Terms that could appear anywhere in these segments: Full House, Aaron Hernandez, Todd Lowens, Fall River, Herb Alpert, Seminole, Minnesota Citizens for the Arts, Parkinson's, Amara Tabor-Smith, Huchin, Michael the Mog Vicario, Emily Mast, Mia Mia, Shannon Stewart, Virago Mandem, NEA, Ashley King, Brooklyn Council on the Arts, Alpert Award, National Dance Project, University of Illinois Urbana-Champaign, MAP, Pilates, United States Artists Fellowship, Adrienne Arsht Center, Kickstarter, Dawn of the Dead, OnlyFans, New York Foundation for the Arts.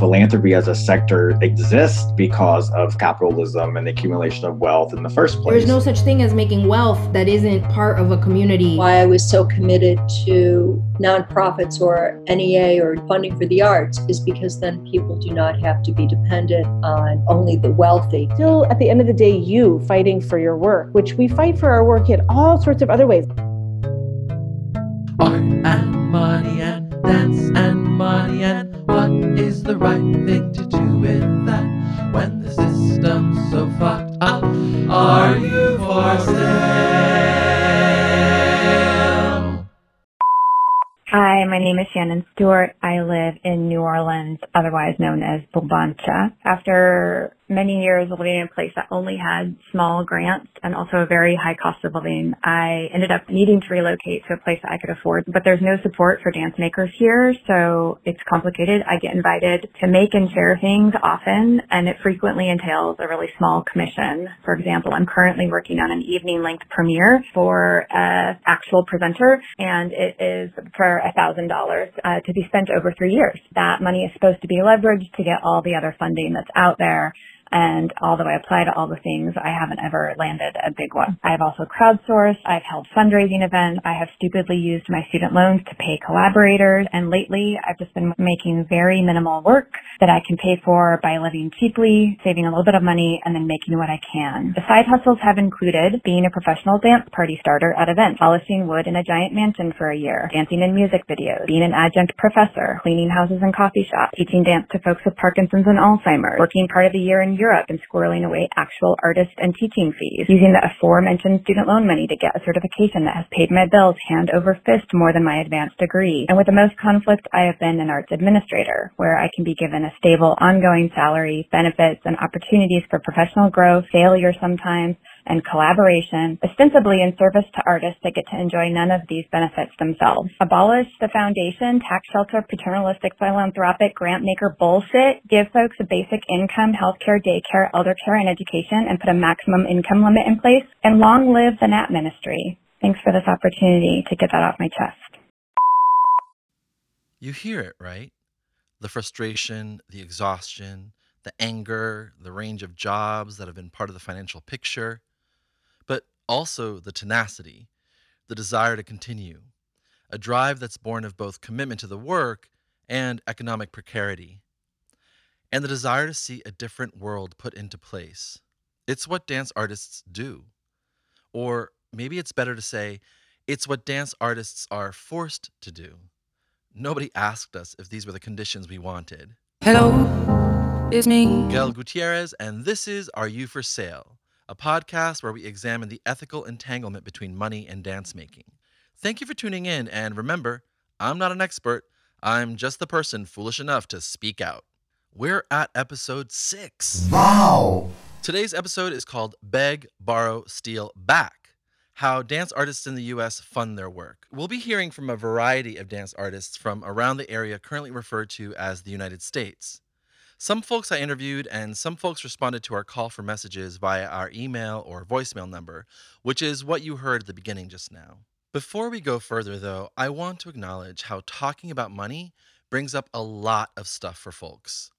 philanthropy as a sector exists because of capitalism and the accumulation of wealth in the first place. There's no such thing as making wealth that isn't part of a community. Why I was so committed to nonprofits or NEA or funding for the arts is because then people do not have to be dependent on only the wealthy. Still, at the end of the day, you fighting for your work, which we fight for our work in all sorts of other ways. Art and money and dance and money, and what is the right thing to do with that when the system's so fucked up? Are you for sale? Hi, my name is Shannon Stewart. I live in New Orleans, otherwise known as Bulbancha. After many years living in a place that only had small grants and also a very high cost of living, I ended up needing to relocate to a place that I could afford, but there's no support for dance makers here, so it's complicated. I get invited to make and share things often, and it frequently entails a really small commission. For example, I'm currently working on an evening-length premiere for an actual presenter, and it is for $1,000 to be spent over 3 years. That money is supposed to be leveraged to get all the other funding that's out there. And although I apply to all the things, I haven't ever landed a big one. I have also crowdsourced. I've held fundraising events. I have stupidly used my student loans to pay collaborators. And lately, I've just been making very minimal work that I can pay for by living cheaply, saving a little bit of money, and then making what I can. The side hustles have included being a professional dance party starter at events, polishing wood in a giant mansion for a year, dancing in music videos, being an adjunct professor, cleaning houses and coffee shops, teaching dance to folks with Parkinson's and Alzheimer's, working part of the year in Europe and squirreling away actual artist and teaching fees, using the aforementioned student loan money to get a certification that has paid my bills hand over fist more than my advanced degree. And with the most conflict, I have been an arts administrator, where I can be given a stable, ongoing salary, benefits, and opportunities for professional growth, failure sometimes, and collaboration, ostensibly in service to artists that get to enjoy none of these benefits themselves. Abolish the foundation, tax shelter, paternalistic, philanthropic, grant maker bullshit. Give folks a basic income, healthcare, daycare, elder care, and education, and put a maximum income limit in place. And long live the NAT Ministry. Thanks for this opportunity to get that off my chest. You hear it, right? The frustration, the exhaustion, the anger, the range of jobs that have been part of the financial picture. Also the tenacity, the desire to continue, a drive that's born of both commitment to the work and economic precarity, and the desire to see a different world put into place. It's what dance artists do. Or maybe it's better to say, it's what dance artists are forced to do. Nobody asked us if these were the conditions we wanted. Hello, it's me, Miguel Gutierrez, and this is Are You For Sale?, a podcast where we examine the ethical entanglement between money and dance making. Thank you for tuning in, and remember, I'm not an expert. I'm just the person foolish enough to speak out. We're at episode 6. Wow! Today's episode is called Beg, Borrow, Steal Back: How Dance Artists in the U.S. Fund Their Work. We'll be hearing from a variety of dance artists from around the area currently referred to as the United States. Some folks I interviewed and some folks responded to our call for messages via our email or voicemail number, which is what you heard at the beginning just now. Before we go further, though, I want to acknowledge how talking about money brings up a lot of stuff for folks.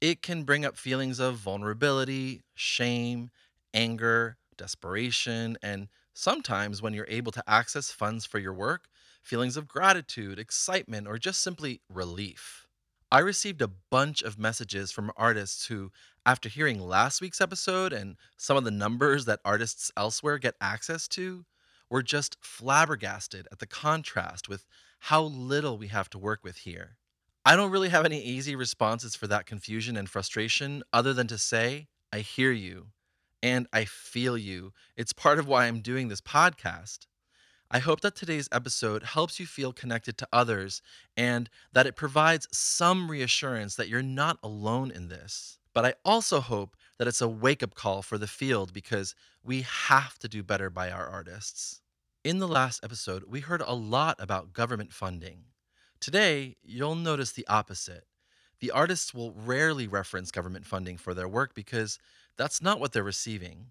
It can bring up feelings of vulnerability, shame, anger, desperation, and sometimes when you're able to access funds for your work, feelings of gratitude, excitement, or just simply relief. I received a bunch of messages from artists who, after hearing last week's episode and some of the numbers that artists elsewhere get access to, were just flabbergasted at the contrast with how little we have to work with here. I don't really have any easy responses for that confusion and frustration other than to say, I hear you and I feel you. It's part of why I'm doing this podcast. I hope that today's episode helps you feel connected to others and that it provides some reassurance that you're not alone in this. But I also hope that it's a wake-up call for the field because we have to do better by our artists. In the last episode, we heard a lot about government funding. Today, you'll notice the opposite. The artists will rarely reference government funding for their work because that's not what they're receiving.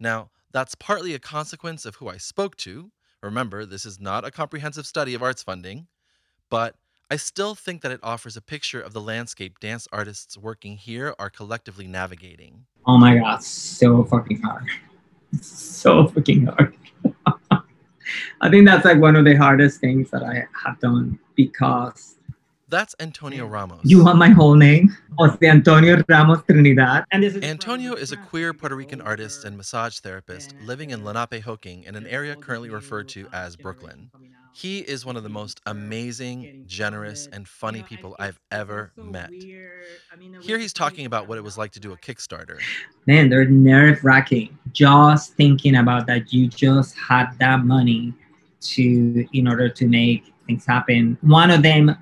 Now, that's partly a consequence of who I spoke to. Remember, this is not a comprehensive study of arts funding, but I still think that it offers a picture of the landscape dance artists working here are collectively navigating. Oh my God, so fucking hard. So fucking hard. I think that's like one of the hardest things that I have done because... That's Antonio Ramos. You want my whole name? Jose Antonio Ramos Trinidad. And this is Antonio is a queer Puerto Rican artist and massage therapist living in Lenapehoking in an area currently referred to as Brooklyn. He is one of the most amazing, generous, and funny people I've ever met. Here he's talking about what it was like to do a Kickstarter. Man, they're nerve-wracking. Just thinking about that you just had that money to in order to make things happen. One of them,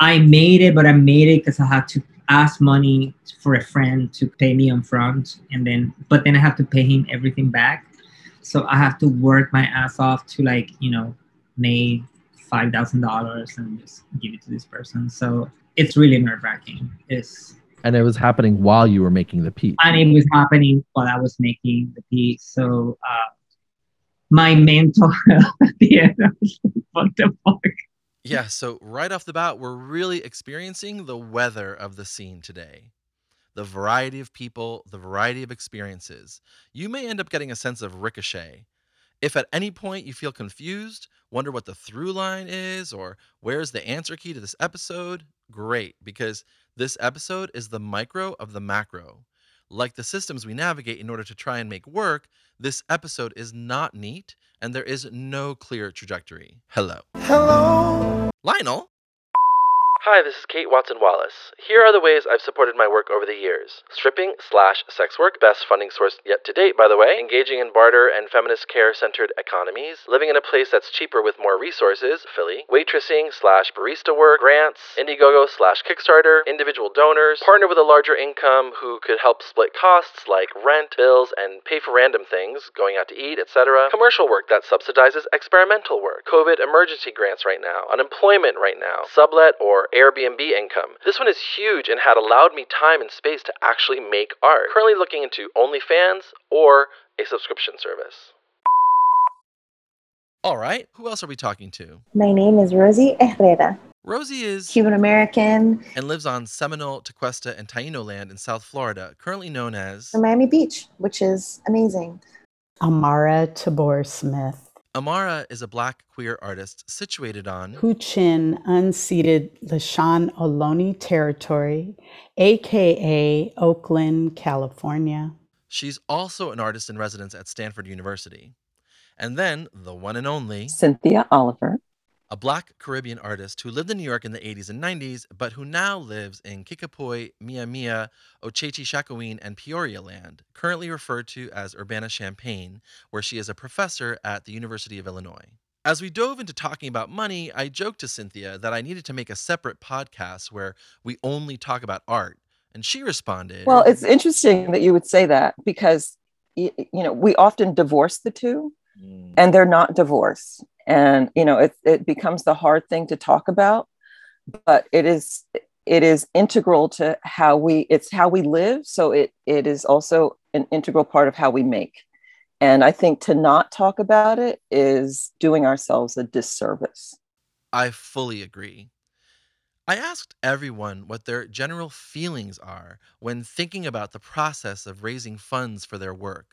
I made it, but I made it because I had to ask money for a friend to pay me on front, but then I have to pay him everything back. So I have to work my ass off to made $5,000 and just give it to this person. So it's really nerve-wracking. And it was happening while you were making the piece. And it was happening while I was making the piece. So my mental health at the end, I was like, what the fuck? Yeah, so right off the bat, we're really experiencing the weather of the scene today. The variety of people, the variety of experiences. You may end up getting a sense of ricochet. If at any point you feel confused, wonder what the through line is, or where's the answer key to this episode, great, because this episode is the micro of the macro. Like the systems we navigate in order to try and make work, this episode is not neat, and there is no clear trajectory. Hello. Hello. Lionel. Hi, this is Kate Watson Wallace. Here are the ways I've supported my work over the years. Stripping/sex work, best funding source yet to date, by the way. Engaging in barter and feminist care-centered economies. Living in a place that's cheaper with more resources, Philly. Waitressing/barista work, grants, Indiegogo/Kickstarter, individual donors. Partner with a larger income who could help split costs like rent, bills, and pay for random things, going out to eat, etc. Commercial work that subsidizes experimental work. COVID emergency grants right now. Unemployment right now. Sublet or Airbnb income. This one is huge and had allowed me time and space to actually make art. Currently looking into OnlyFans or a subscription service. All right, who else are we talking to? My name is Rosie Herrera. Rosie is Cuban-American and lives on Seminole, Tequesta, and Taino land in South Florida, currently known as Miami Beach, which is amazing. Amara Tabor-Smith. Amara is a Black queer artist situated on Huchin unceded Lashon Ohlone territory, aka Oakland, California. She's also an artist in residence at Stanford University. And then the one and only Cynthia Oliver, a Black Caribbean artist who lived in New York in the 80s and 90s, but who now lives in Kickapoo, Mia Mia, Ochechi Shakowin, and Peoria land, currently referred to as Urbana-Champaign, where she is a professor at the University of Illinois. As we dove into talking about money, I joked to Cynthia that I needed to make a separate podcast where we only talk about art, and she responded... Well, it's interesting that you would say that, because we often divorce the two, and they're not divorced. And, it becomes the hard thing to talk about, but it is integral to how we live. So it is also an integral part of how we make. And I think to not talk about it is doing ourselves a disservice. I fully agree. I asked everyone what their general feelings are when thinking about the process of raising funds for their work.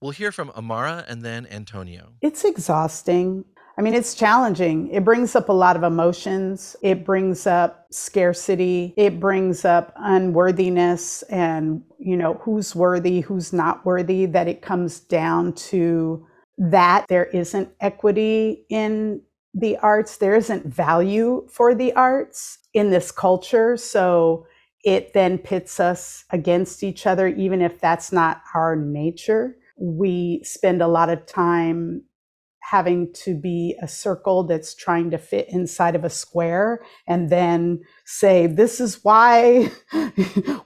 We'll hear from Amara and then Antonio. It's exhausting. I mean, it's challenging. It brings up a lot of emotions. It brings up scarcity. It brings up unworthiness and, who's worthy, who's not worthy, that it comes down to that. There isn't equity in the arts. There isn't value for the arts in this culture. So it then pits us against each other, even if that's not our nature. We spend a lot of time having to be a circle that's trying to fit inside of a square and then say, this is why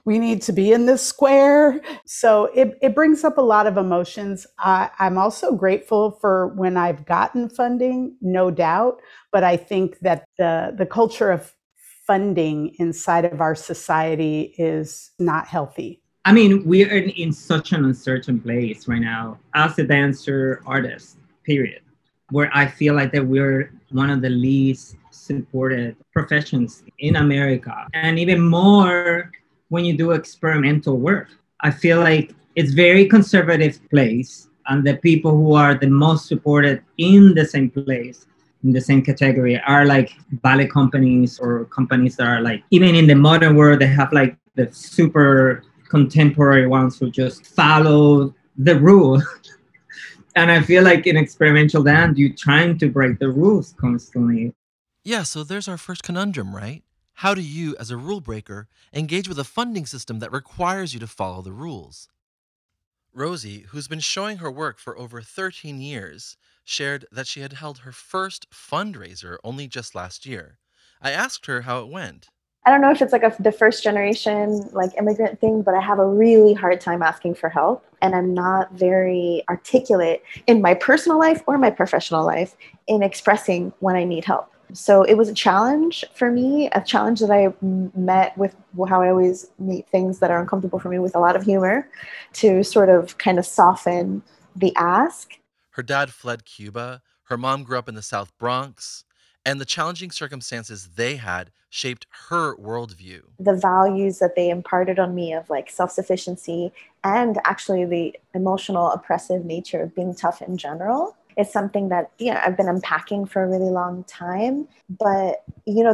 we need to be in this square. So it brings up a lot of emotions. I'm also grateful for when I've gotten funding, no doubt. But I think that the culture of funding inside of our society is not healthy. I mean, we are in such an uncertain place right now as a dancer, artist, period, where I feel like that we're one of the least supported professions in America. And even more when you do experimental work. I feel like it's a very conservative place, and the people who are the most supported in the same place, in the same category, are like ballet companies or companies that are like, even in the modern world, they have like the super contemporary ones who just follow the rule. And I feel like in experimental dance, you're trying to break the rules constantly. Yeah, so there's our first conundrum, right? How do you, as a rule breaker, engage with a funding system that requires you to follow the rules? Rosie, who's been showing her work for over 13 years, shared that she had held her first fundraiser only just last year. I asked her how it went. I don't know if it's like the first generation like immigrant thing, but I have a really hard time asking for help. And I'm not very articulate in my personal life or my professional life in expressing when I need help. So it was a challenge for me, a challenge that I met with how I always meet things that are uncomfortable for me with a lot of humor to sort of kind of soften the ask. Her dad fled Cuba, her mom grew up in the South Bronx, and the challenging circumstances they had shaped her worldview. The values that they imparted on me of like self-sufficiency and actually the emotional oppressive nature of being tough in general. It's something that, I've been unpacking for a really long time. But,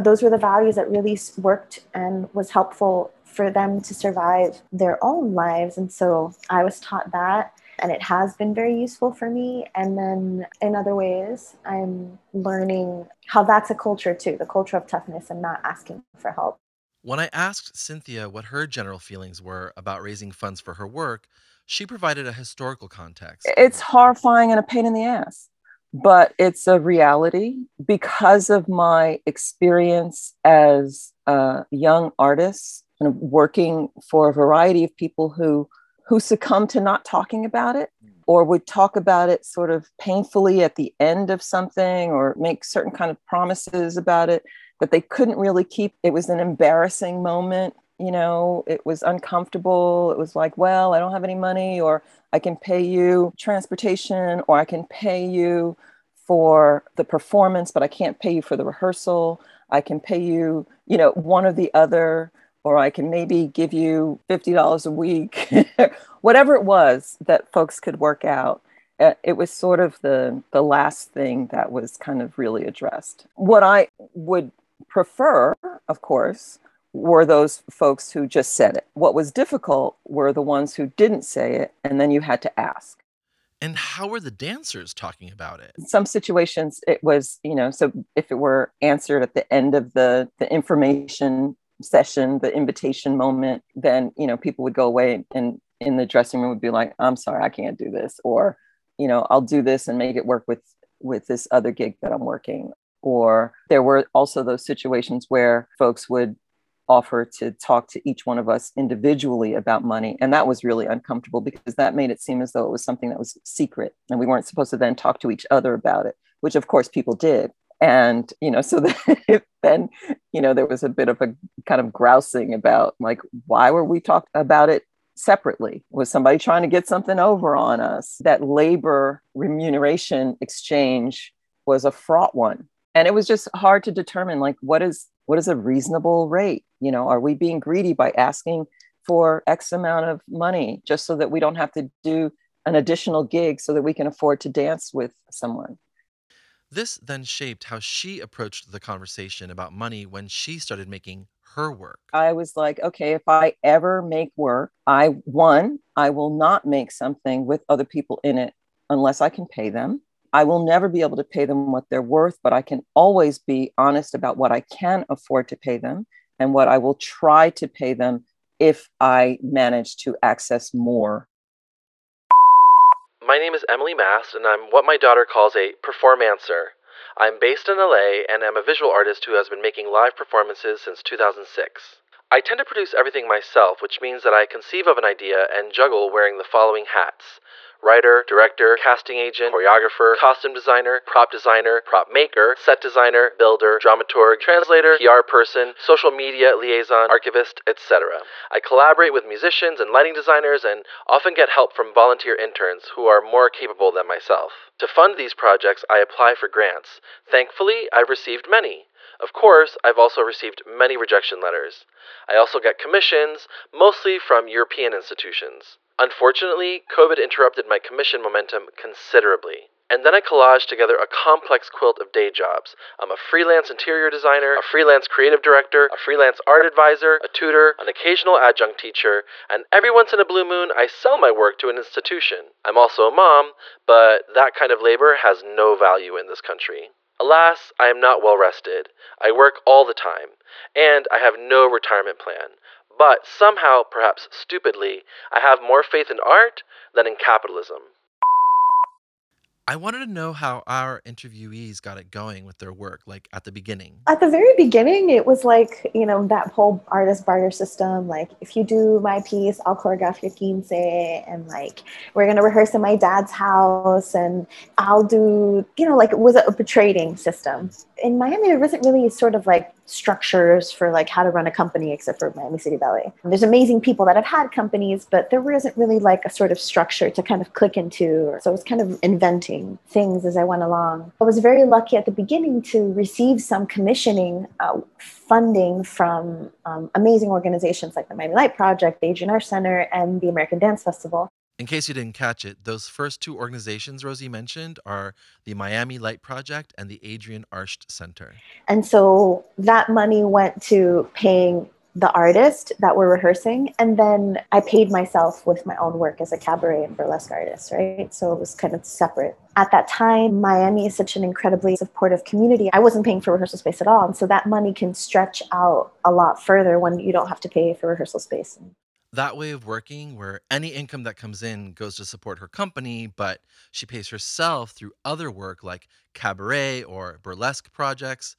those were the values that really worked and was helpful for them to survive their own lives. And so I was taught that, and it has been very useful for me. And then in other ways, I'm learning how that's a culture too, the culture of toughness and not asking for help. When I asked Cynthia what her general feelings were about raising funds for her work, she provided a historical context. It's horrifying and a pain in the ass, but it's a reality. Because of my experience as a young artist and working for a variety of people who succumbed to not talking about it, or would talk about it sort of painfully at the end of something, or make certain kind of promises about it that they couldn't really keep. It was an embarrassing moment. It was uncomfortable. It was like, well, I don't have any money, or I can pay you transportation, or I can pay you for the performance, but I can't pay you for the rehearsal. I can pay you, one or the other, or I can maybe give you $50 a week. Whatever it was that folks could work out. It was sort of the last thing that was kind of really addressed. What I would prefer, of course, were those folks who just said it. What was difficult were the ones who didn't say it, and then you had to ask. And how were the dancers talking about it? In some situations, it was, so if it were answered at the end of the information session, the invitation moment, then, people would go away and in the dressing room would be like, I'm sorry, I can't do this. Or, I'll do this and make it work with this other gig that I'm working. Or there were also those situations where folks would offer to talk to each one of us individually about money. And that was really uncomfortable because that made it seem as though it was something that was secret and we weren't supposed to then talk to each other about it, which of course people did. And, then, there was a bit of a kind of grousing about like, why were we talking about it separately? Was somebody trying to get something over on us? That labor remuneration exchange was a fraught one. And it was just hard to determine, like, what is a reasonable rate? Are we being greedy by asking for X amount of money just so that we don't have to do an additional gig so that we can afford to dance with someone? This then shaped how she approached the conversation about money when she started making her work. I was like, okay, if I ever make work, I will not make something with other people in it unless I can pay them. I will never be able to pay them what they're worth, but I can always be honest about what I can afford to pay them and what I will try to pay them if I manage to access more. My name is Emily Mast, and I'm what my daughter calls a performancer. I'm based in LA, and I'm a visual artist who has been making live performances since 2006. I tend to produce everything myself, which means that I conceive of an idea and juggle wearing the following hats. Writer, director, casting agent, choreographer, costume designer, prop maker, set designer, builder, dramaturg, translator, PR person, social media liaison, archivist, etc. I collaborate with musicians and lighting designers and often get help from volunteer interns who are more capable than myself. To fund these projects, I apply for grants. Thankfully, I've received many. Of course, I've also received many rejection letters. I also get commissions, mostly from European institutions. Unfortunately, COVID interrupted my commission momentum considerably. And then I collaged together a complex quilt of day jobs. I'm a freelance interior designer, a freelance creative director, a freelance art advisor, a tutor, an occasional adjunct teacher, and every once in a blue moon, I sell my work to an institution. I'm also a mom, but that kind of labor has no value in this country. Alas, I am not well rested. I work all the time, and I have no retirement plan. But somehow, perhaps stupidly, I have more faith in art than in capitalism. I wanted to know how our interviewees got it going with their work, like at the beginning. At the very beginning, it was like, you know, that whole artist barter system. Like, if you do my piece, I'll choreograph your quince, and like, we're going to rehearse in my dad's house, and I'll do, you know, like it was a trading system. In Miami, there wasn't really sort of like structures for like how to run a company except for Miami City Ballet. And there's amazing people that have had companies, but there wasn't really like a sort of structure to kind of click into. So it was kind of inventing things as I went along. I was very lucky at the beginning to receive some commissioning funding from amazing organizations like the Miami Light Project, the Adrienne Arsht Center, and the American Dance Festival. In case you didn't catch it, those first two organizations Rosie mentioned are the Miami Light Project and the Adrienne Arsht Center. And so that money went to paying the artist that we're rehearsing. And then I paid myself with my own work as a cabaret and burlesque artist, right? So it was kind of separate. At that time, Miami is such an incredibly supportive community. I wasn't paying for rehearsal space at all. And so that money can stretch out a lot further when you don't have to pay for rehearsal space. That way of working, where any income that comes in goes to support her company, but she pays herself through other work like cabaret or burlesque projects,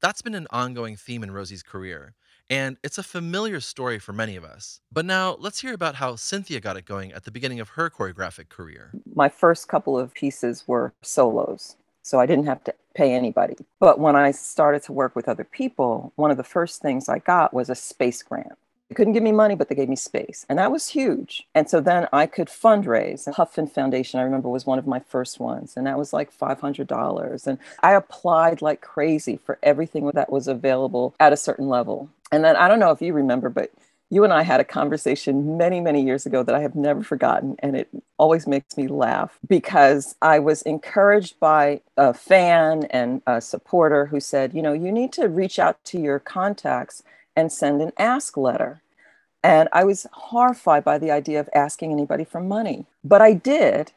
that's been an ongoing theme in Rosie's career. And it's a familiar story for many of us. But now let's hear about how Cynthia got it going at the beginning of her choreographic career. My first couple of pieces were solos, so I didn't have to pay anybody. But when I started to work with other people, one of the first things I got was a space grant. They couldn't give me money, but they gave me space. And that was huge. And so then I could fundraise. And Huchin Foundation, I remember, was one of my first ones. And that was like $500. And I applied like crazy for everything that was available at a certain level. And then I don't know if you remember, but you and I had a conversation many, many years ago that I have never forgotten. And it always makes me laugh because I was encouraged by a fan and a supporter who said, you know, you need to reach out to your contacts and send an ask letter. And I was horrified by the idea of asking anybody for money. But I did.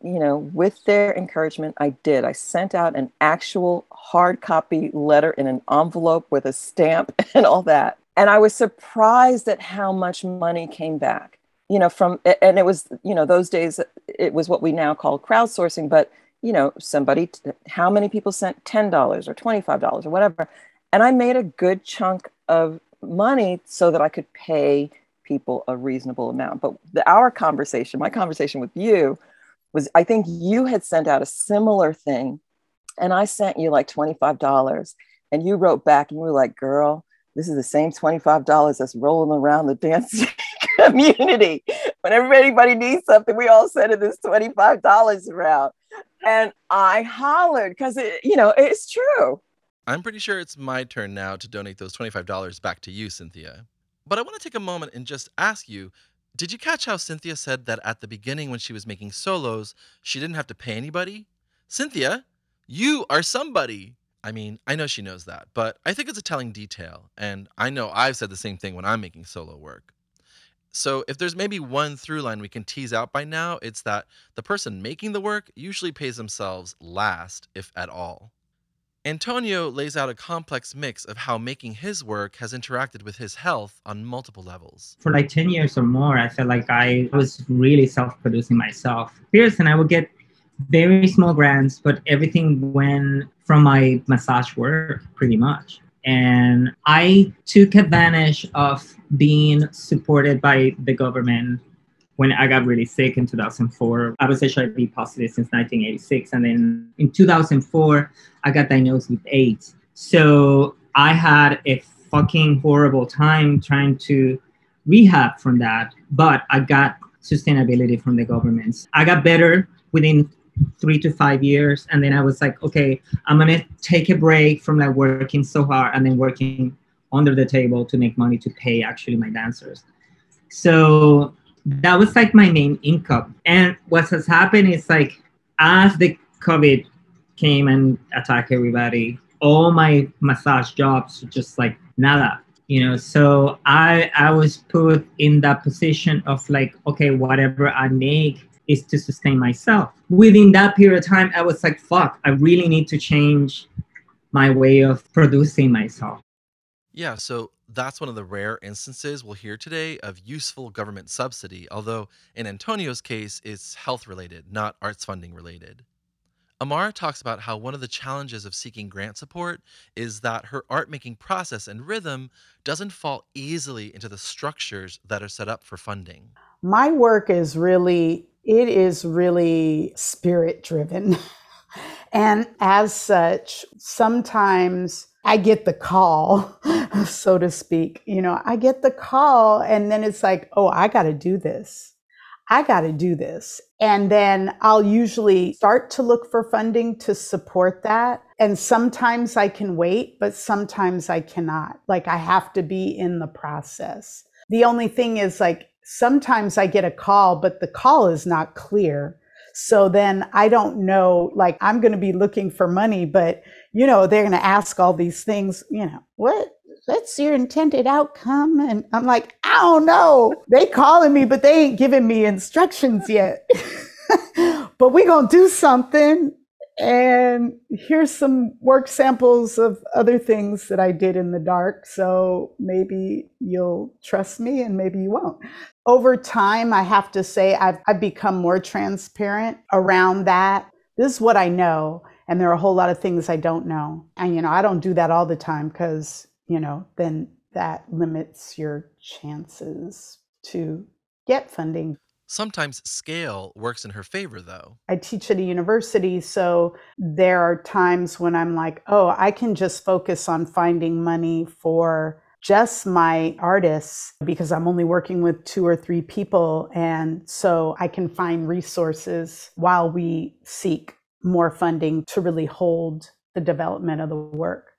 With their encouragement, I did. I sent out an actual hard copy letter in an envelope with a stamp and all that. And I was surprised at how much money came back. And it was, those days, it was what we now call crowdsourcing. But, how many people sent $10 or $25 or whatever? And I made a good chunk of money so that I could pay people a reasonable amount. But my conversation with you was, I think you had sent out a similar thing and I sent you like $25 and you wrote back and you were like, girl, this is the same $25 that's rolling around the dance community. When everybody needs something, we all send this $25 around. And I hollered because it's true. I'm pretty sure it's my turn now to donate those $25 back to you, Cynthia. But I want to take a moment and just ask you, did you catch how Cynthia said that at the beginning when she was making solos, she didn't have to pay anybody? Cynthia, you are somebody. I mean, I know she knows that, but I think it's a telling detail. And I know I've said the same thing when I'm making solo work. So if there's maybe one through line we can tease out by now, it's that the person making the work usually pays themselves last, if at all. Antonio lays out a complex mix of how making his work has interacted with his health on multiple levels. For like 10 years or more, I felt like I was really self-producing myself. First, and I would get very small grants, but everything went from my massage work, pretty much. And I took advantage of being supported by the government. When I got really sick in 2004, I was HIV positive since 1986. And then in 2004, I got diagnosed with AIDS. So I had a fucking horrible time trying to rehab from that. But I got sustainability from the governments. I got better within 3 to 5 years. And then I was like, okay, I'm going to take a break from like working so hard and then working under the table to make money to pay actually my dancers. So that was like my main income. And what has happened is like, as the COVID came and attacked everybody, all my massage jobs just like nada, you know? So I was put in that position of like, okay, whatever I make is to sustain myself. Within that period of time, I was like, fuck, I really need to change my way of producing myself. Yeah, so that's one of the rare instances we'll hear today of useful government subsidy, although in Antonio's case, it's health-related, not arts funding-related. Amara talks about how one of the challenges of seeking grant support is that her art-making process and rhythm doesn't fall easily into the structures that are set up for funding. My work is really... it is really spirit-driven. And as such, sometimes I get the call, so to speak. You know, I get the call and then it's like, oh, I got to do this. I got to do this. And then I'll usually start to look for funding to support that. And sometimes I can wait, but sometimes I cannot. Like, I have to be in the process. The only thing is, like, sometimes I get a call, but the call is not clear. So then I don't know, like, I'm going to be looking for money, but, you know, they're going to ask all these things, you know, what? That's your intended outcome. And I'm like, I don't know. They calling me, but they ain't giving me instructions yet. But we going to do something. And here's some work samples of other things that I did in the dark. So maybe you'll trust me and maybe you won't. Over time, I have to say I've become more transparent around that. This is what I know. And there are a whole lot of things I don't know. And, you know, I don't do that all the time because, you know, then that limits your chances to get funding. Sometimes scale works in her favor, though. I teach at a university, so there are times when I'm like, oh, I can just focus on finding money for just my artists because I'm only working with 2 or 3 people. And so I can find resources while we seek more funding to really hold the development of the work.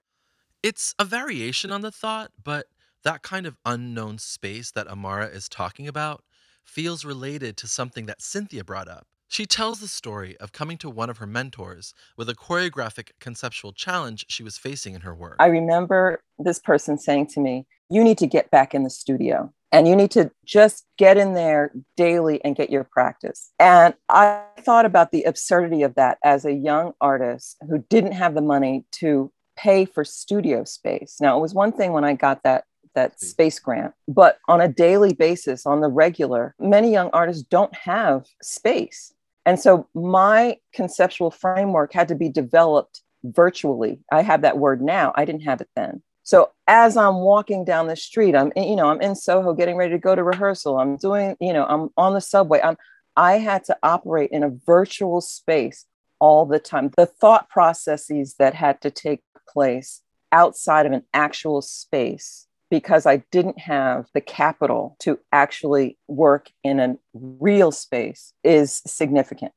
It's a variation on the thought, but that kind of unknown space that Amara is talking about feels related to something that Cynthia brought up. She tells the story of coming to one of her mentors with a choreographic conceptual challenge she was facing in her work. I remember this person saying to me, you need to get back in the studio and you need to just get in there daily and get your practice. And I thought about the absurdity of that as a young artist who didn't have the money to pay for studio space. Now, it was one thing when I got that space grant, but on a daily basis, on the regular, many young artists don't have space. And so my conceptual framework had to be developed virtually. I have that word now. I didn't have it then. So as I'm walking down the street, I'm in Soho getting ready to go to rehearsal. I'm doing, you know, I'm on the subway. I had to operate in a virtual space all the time. The thought processes that had to take place outside of an actual space because I didn't have the capital to actually work in a real space is significant.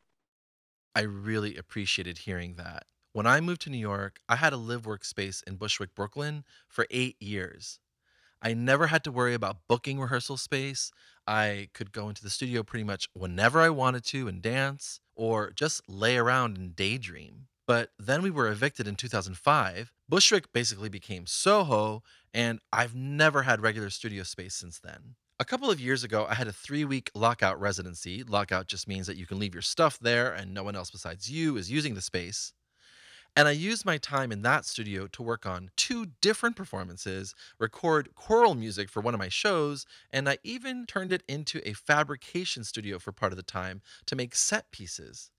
I really appreciated hearing that. When I moved to New York, I had a live workspace in Bushwick, Brooklyn for 8 years. I never had to worry about booking rehearsal space. I could go into the studio pretty much whenever I wanted to and dance or just lay around and daydream. But then we were evicted in 2005. Bushwick basically became Soho, and I've never had regular studio space since then. A couple of years ago, I had a 3-week lockout residency. Lockout just means that you can leave your stuff there and no one else besides you is using the space. And I used my time in that studio to work on 2 different performances, record choral music for one of my shows, and I even turned it into a fabrication studio for part of the time to make set pieces.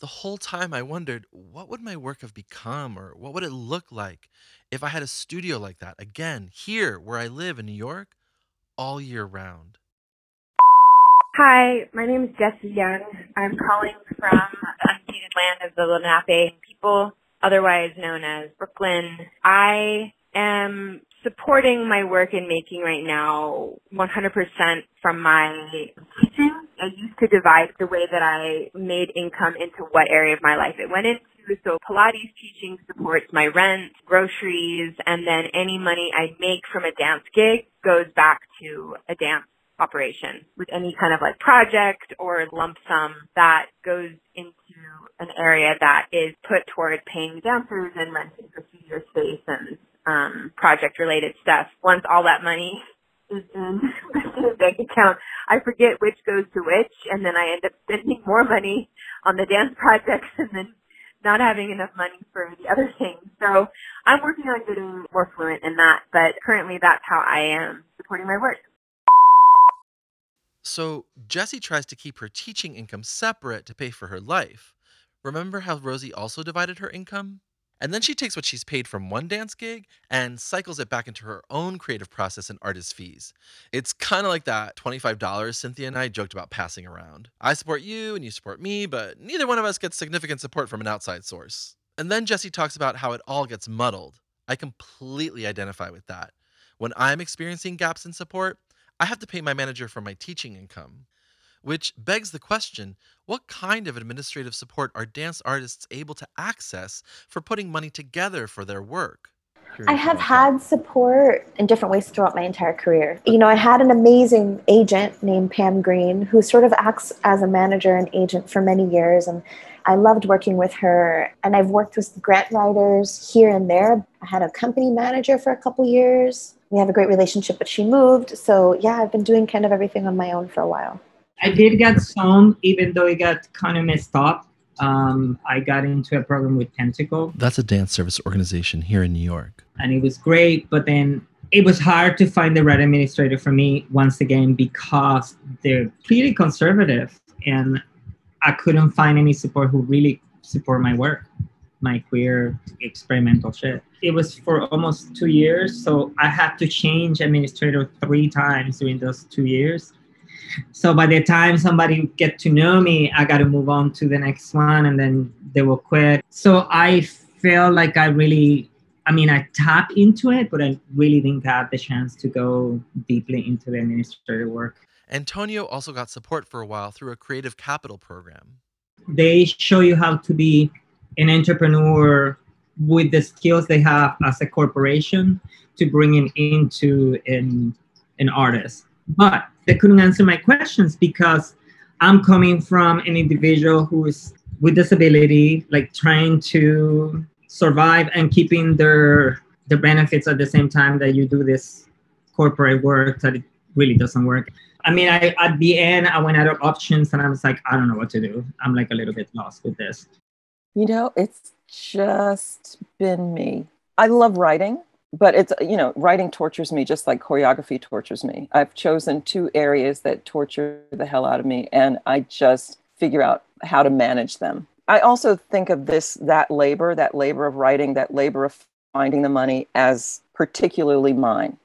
The whole time I wondered, what would my work have become or what would it look like if I had a studio like that again, here where I live in New York, all year round? Hi, my name is Jesse Young. I'm calling from the unceded land of the Lenape people, otherwise known as Brooklyn. I am supporting my work and making right now 100% from my teaching I used to divide the way that I made income into what area of my life it went into. So Pilates teaching supports my rent, groceries, and then any money I make from a dance gig goes back to a dance operation. With any kind of like project or lump sum that goes into an area that is put toward paying dancers and renting for studio space and project related stuff. Once all that money is in the bank account, I forget which goes to which, and then I end up spending more money on the dance projects and then not having enough money for the other things. So I'm working on getting more fluent in that, but currently that's how I am supporting my work. So Jessie tries to keep her teaching income separate to pay for her life. Remember how Rosie also divided her income? And then she takes what she's paid from one dance gig and cycles it back into her own creative process and artist fees. It's kind of like that $25 Cynthia and I joked about passing around. I support you and you support me, but neither one of us gets significant support from an outside source. And then Jessie talks about how it all gets muddled. I completely identify with that. When I'm experiencing gaps in support, I have to pay my manager for my teaching income. Which begs the question, what kind of administrative support are dance artists able to access for putting money together for their work? I have had support in different ways throughout my entire career. You know, I had an amazing agent named Pam Green who sort of acts as a manager and agent for many years, and I loved working with her. And I've worked with grant writers here and there. I had a company manager for a couple years. We have a great relationship, but she moved. So yeah, I've been doing kind of everything on my own for a while. I did get some, even though it got kind of messed up. I got into a program with Tentacle. That's a dance service organization here in New York. And it was great, but then it was hard to find the right administrator for me once again because they're pretty conservative and I couldn't find any support who really support my work, my queer experimental shit. It was for almost 2 years, so I had to change administrator 3 times during those 2 years. So by the time somebody get to know me, I got to move on to the next one and then they will quit. So I feel like I tap into it, but I really didn't have the chance to go deeply into the administrative work. Antonio also got support for a while through a Creative Capital program. They show you how to be an entrepreneur with the skills they have as a corporation to bring him into an artist. But they couldn't answer my questions because I'm coming from an individual who is with disability, like trying to survive and keeping their benefits at the same time that you do this corporate work that it really doesn't work. I mean, at the end, I went out of options and I was like, I don't know what to do. I'm like a little bit lost with this. You know, it's just been me. I love writing. But it's, you know, writing tortures me just like choreography tortures me. I've chosen 2 areas that torture the hell out of me, and I just figure out how to manage them. I also think of that labor of writing, that labor of finding the money as particularly mine.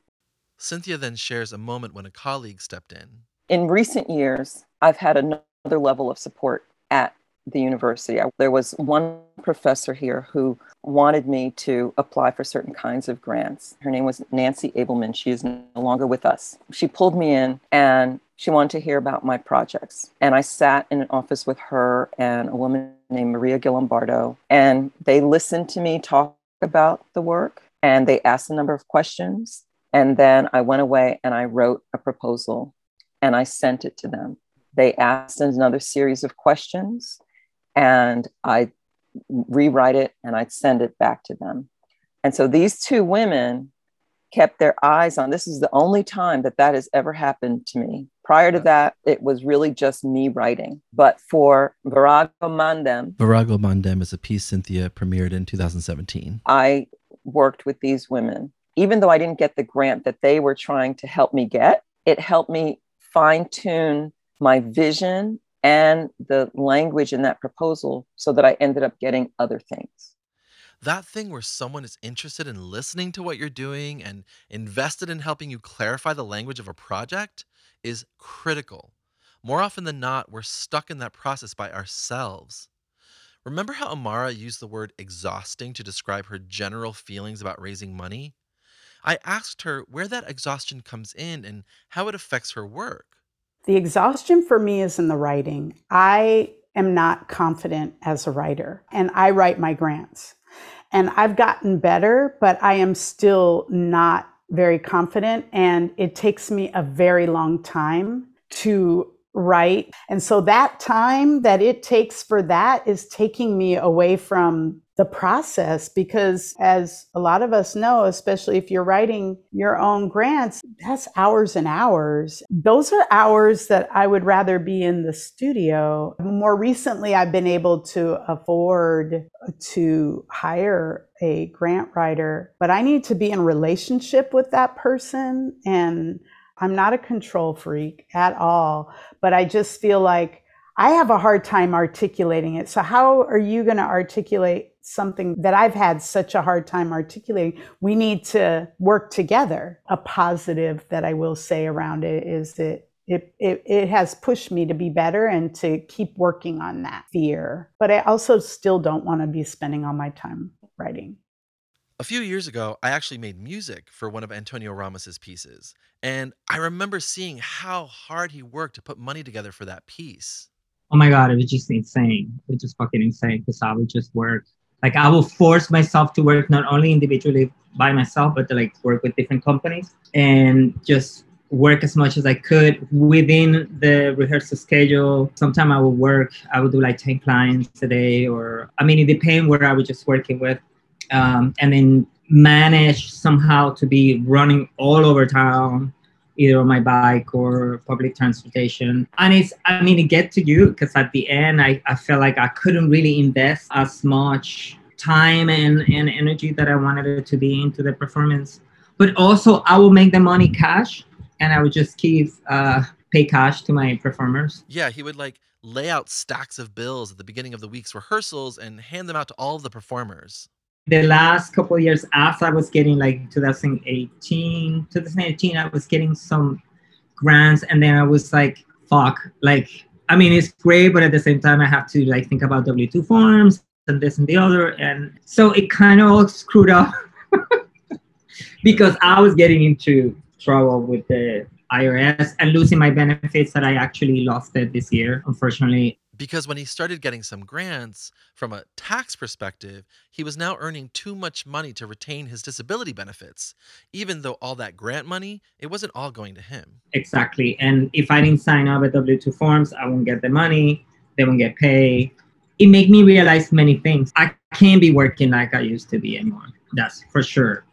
Cynthia then shares a moment when a colleague stepped in. In recent years, I've had another level of support at the university. There was one professor here who wanted me to apply for certain kinds of grants. Her name was Nancy Abelman. She is no longer with us. She pulled me in and she wanted to hear about my projects. And I sat in an office with her and a woman named Maria Gilombardo. And they listened to me talk about the work and they asked a number of questions. And then I went away and I wrote a proposal and I sent it to them. They asked another series of questions. And I'd rewrite it and I'd send it back to them. And so these 2 women kept their eyes on, this is the only time that has ever happened to me. Prior to that, it was really just me writing. But for Virago Mandem. Virago Mandem is a piece Cynthia premiered in 2017. I worked with these women. Even though I didn't get the grant that they were trying to help me get, it helped me fine-tune my vision and the language in that proposal so that I ended up getting other things. That thing where someone is interested in listening to what you're doing and invested in helping you clarify the language of a project is critical. More often than not, we're stuck in that process by ourselves. Remember how Amara used the word exhausting to describe her general feelings about raising money? I asked her where that exhaustion comes in and how it affects her work. The exhaustion for me is in the writing. I am not confident as a writer, and I write my grants. And I've gotten better, but I am still not very confident, and it takes me a very long time to write. And so that time that it takes for that is taking me away from the process, because as a lot of us know, especially if you're writing your own grants, that's hours and hours. Those are hours that I would rather be in the studio. More recently, I've been able to afford to hire a grant writer, but I need to be in relationship with that person. And I'm not a control freak at all, but I just feel like I have a hard time articulating it. So how are you going to articulate something that I've had such a hard time articulating? We need to work together. A positive that I will say around it is that it has pushed me to be better and to keep working on that fear. But I also still don't want to be spending all my time writing. A few years ago, I actually made music for one of Antonio Ramos's pieces. And I remember seeing how hard he worked to put money together for that piece. Oh my God, it was just insane. It was just fucking insane, because I would just work. Like, I would force myself to work not only individually by myself, but to like work with different companies and just work as much as I could within the rehearsal schedule. Sometimes I would work, I would do like 10 clients a day, or, I mean, it depends where I was just working with. And then manage somehow to be running all over town, either on my bike or public transportation. And it's, I mean, it gets to you, because at the end, I felt like I couldn't really invest as much time and energy that I wanted it to be into the performance. But also, I will make the money cash, and I would just give pay cash to my performers. Yeah, he would like lay out stacks of bills at the beginning of the week's rehearsals and hand them out to all of the performers. The last couple of years, after I was getting like 2018, I was getting some grants, and then I was like, fuck, like, I mean, it's great, but at the same time, I have to like think about W-2 forms and this and the other. And so it kind of all screwed up because I was getting into trouble with the IRS and losing my benefits that I actually lost it this year, unfortunately. Because when he started getting some grants, from a tax perspective, he was now earning too much money to retain his disability benefits. Even though all that grant money, it wasn't all going to him. Exactly. And if I didn't sign up at W-2 forms, I won't get the money. They won't get paid. It made me realize many things. I can't be working like I used to be anymore. That's for sure.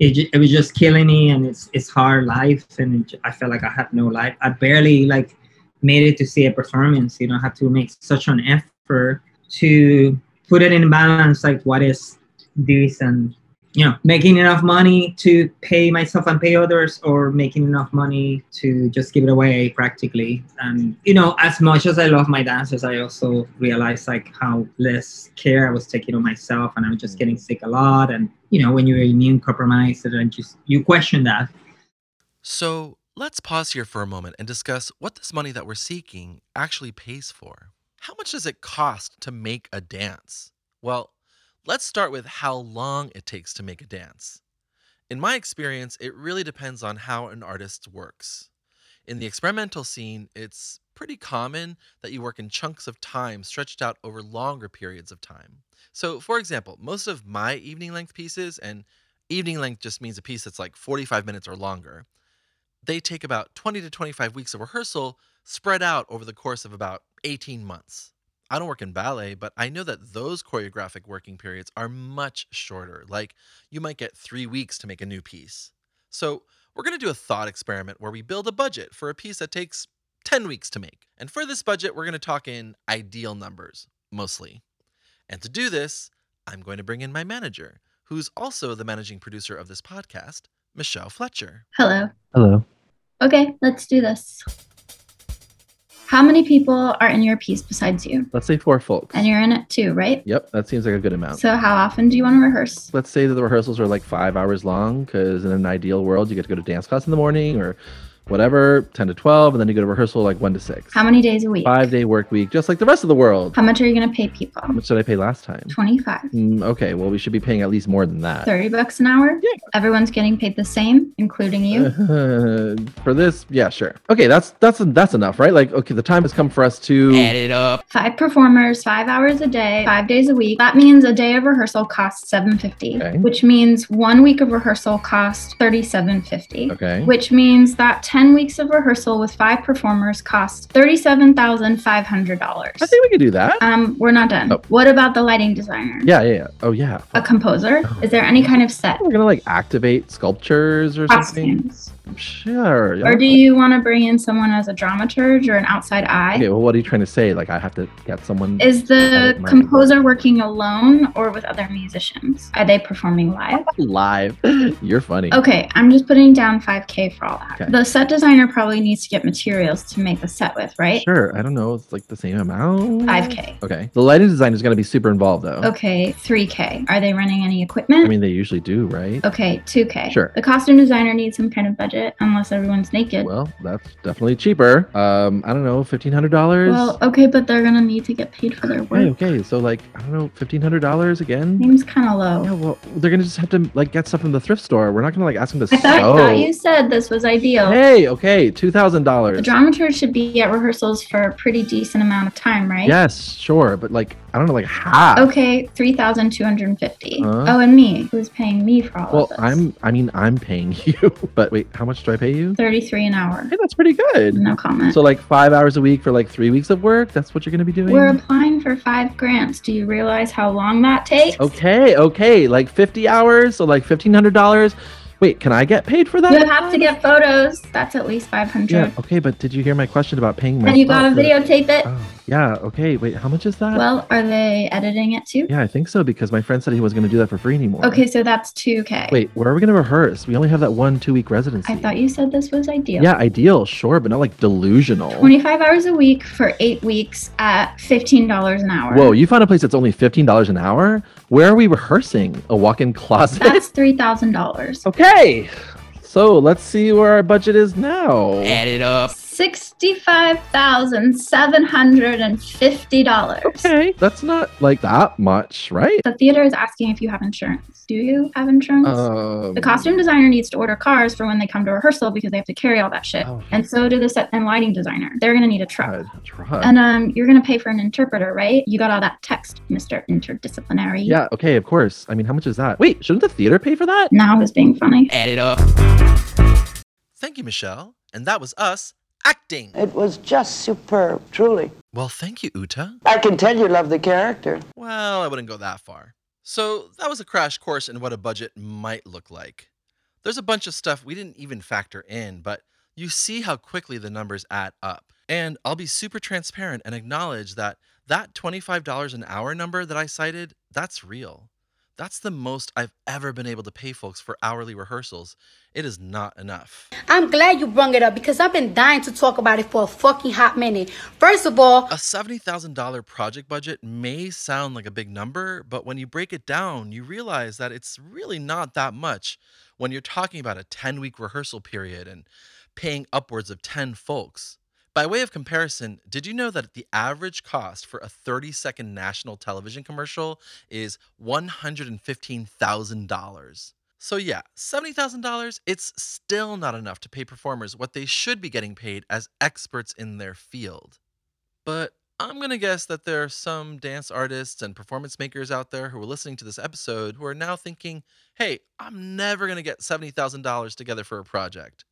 It was just killing me, and it's hard life. And I felt like I had no life. I barely like made it to see a performance. You don't have to make such an effort to put it in balance, like what is this, and you know, making enough money to pay myself and pay others, or making enough money to just give it away practically. And you know, as much as I love my dancers, I also realized like how less care I was taking on myself, and I was just getting sick a lot. And you know, when you're immune compromised, and just you question that. So let's pause here for a moment and discuss what this money that we're seeking actually pays for. How much does it cost to make a dance? Well, let's start with how long it takes to make a dance. In my experience, it really depends on how an artist works. In the experimental scene, it's pretty common that you work in chunks of time stretched out over longer periods of time. So, for example, most of my evening-length pieces, and evening-length just means a piece that's like 45 minutes or longer, they take about 20 to 25 weeks of rehearsal spread out over the course of about 18 months. I don't work in ballet, but I know that those choreographic working periods are much shorter. Like, you might get 3 weeks to make a new piece. So we're going to do a thought experiment where we build a budget for a piece that takes 10 weeks to make. And for this budget, we're going to talk in ideal numbers, mostly. And to do this, I'm going to bring in my manager, who's also the managing producer of this podcast, Michelle Fletcher. Hello. Hello. Okay, let's do this. How many people are in your piece besides you? Let's say 4 folks. And you're in it too, right? Yep, that seems like a good amount. So how often do you want to rehearse? Let's say that the rehearsals are like 5 hours long, because in an ideal world, you get to go to dance class in the morning, or whatever, 10 to 12, and then you go to rehearsal like 1 to 6. How many days a week? 5-day work week, just like the rest of the world. How much are you going to pay people? How much did I pay last time? 25. Okay, well, we should be paying at least more than that. 30 bucks an hour? Yeah. Everyone's getting paid the same, including you? For this? Yeah, sure. Okay, that's enough, right? Like, okay, the time has come for us to... add it up. 5 performers, 5 hours a day, 5 days a week. That means a day of rehearsal costs $7.50, okay. Which means 1 week of rehearsal costs $37.50, okay. Which means that 10 weeks of rehearsal with 5 performers costs $37,500. I think we could do that. We're not done. Oh. What about the lighting designer? Yeah. Oh, yeah. A composer? Oh. Is there any kind of set? We're going to like activate sculptures or costumes. Something? Sure. Or do you want to bring in someone as a dramaturge or an outside eye? Okay, well, what are you trying to say? Like, I have to get someone... Is the composer working alone or with other musicians? Are they performing live? Live. You're funny. Okay, I'm just putting down $5,000 for all that. Okay. The set designer probably needs to get materials to make the set with, right? Sure. I don't know. It's like the same amount. $5,000. Okay. The lighting design is going to be super involved, though. Okay, $3,000. Are they renting any equipment? I mean, they usually do, right? Okay, $2,000. Sure. The costume designer needs some kind of budget, unless everyone's naked. Well, that's definitely cheaper. I don't know, $1,500. Well, okay, but they're going to need to get paid for their work. Okay. So, like, I don't know, $1,500 again? Seems kind of low. Yeah, well, they're going to just have to, like, get stuff from the thrift store. We're not going to, like, ask them to sew. I thought you said this was ideal. Hey, okay, $2,000. The dramaturg should be at rehearsals for a pretty decent amount of time, right? Yes, sure, but like, I don't know, like half. Okay, $3,250. Oh, and me, who's paying me for all of this? Well, I'm paying you, but wait, how much do I pay you? $33 an hour. Hey, that's pretty good. No comment. So like 5 hours a week for like 3 weeks of work? That's what you're gonna be doing? We're applying for 5 grants. Do you realize how long that takes? Okay, like 50 hours, so like $1,500. Wait, can I get paid for that? You have to get photos. That's at least $500. Yeah, okay, but did you hear my question about paying my... And you gotta videotape it? Oh, yeah, okay. Wait, how much is that? Well, are they editing it too? Yeah, I think so, because my friend said he wasn't gonna do that for free anymore. Okay, so that's $2,000. Wait, where are we gonna rehearse? We only have that 1 two-week residency. I thought you said this was ideal. Yeah, ideal, sure, but not like delusional. 25 hours a week for 8 weeks at $15 an hour. Whoa, you found a place that's only $15 an hour? Where are we rehearsing? A walk-in closet? That's $3,000. Okay. Hey, so let's see where our budget is now. Add it up. $65,750. Okay, that's not like that much, right? The theater is asking if you have insurance. Do you have insurance? The costume designer needs to order cars for when they come to rehearsal because they have to carry all that shit. Oh, and so do the set and lighting designer. They're going to need a truck. And you're going to pay for an interpreter, right? You got all that text, Mr. Interdisciplinary. Yeah, okay, of course. I mean, how much is that? Wait, shouldn't the theater pay for that? Now it's being funny. Add it up. Thank you, Michelle. And that was us. Acting. It was just superb, truly. Well, thank you, Uta. I can tell you love the character. Well, I wouldn't go that far. So that was a crash course in what a budget might look like. There's a bunch of stuff we didn't even factor in, but you see how quickly the numbers add up. And I'll be super transparent and acknowledge that $25 an hour number that I cited, that's real. That's the most I've ever been able to pay folks for hourly rehearsals. It is not enough. I'm glad you brought it up because I've been dying to talk about it for a fucking hot minute. First of all, a $70,000 project budget may sound like a big number, but when you break it down, you realize that it's really not that much when you're talking about a 10-week rehearsal period and paying upwards of 10 folks. By way of comparison, did you know that the average cost for a 30-second national television commercial is $115,000? So yeah, $70,000, it's still not enough to pay performers what they should be getting paid as experts in their field. But I'm going to guess that there are some dance artists and performance makers out there who are listening to this episode who are now thinking, hey, I'm never going to get $70,000 together for a project.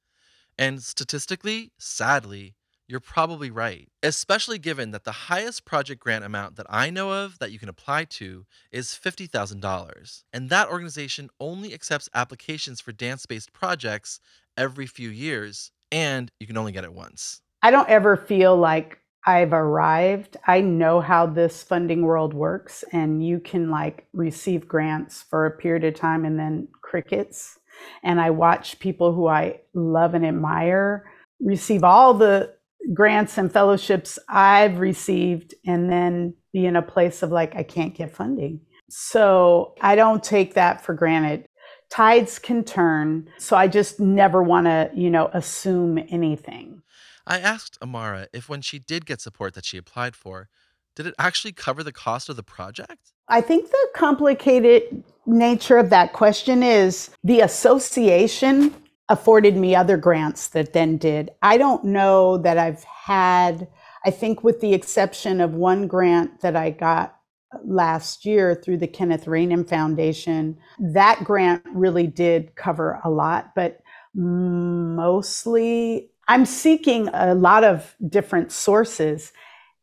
And statistically, sadly, you're probably right, especially given that the highest project grant amount that I know of that you can apply to is $50,000. And that organization only accepts applications for dance-based projects every few years, and you can only get it once. I don't ever feel like I've arrived. I know how this funding world works, and you can like receive grants for a period of time and then crickets. And I watch people who I love and admire receive all the grants and fellowships I've received and then be in a place of like, I can't get funding. So I don't take that for granted. tides can turn. So I just never want to, assume anything. I asked Amara if when she did get support that she applied for, did it actually cover the cost of the project? I think the complicated nature of that question is the association afforded me other grants that then did. I don't know that I've had, I think with the exception of one grant that I got last year through the Kenneth Rainham Foundation, that grant really did cover a lot, but mostly I'm seeking a lot of different sources.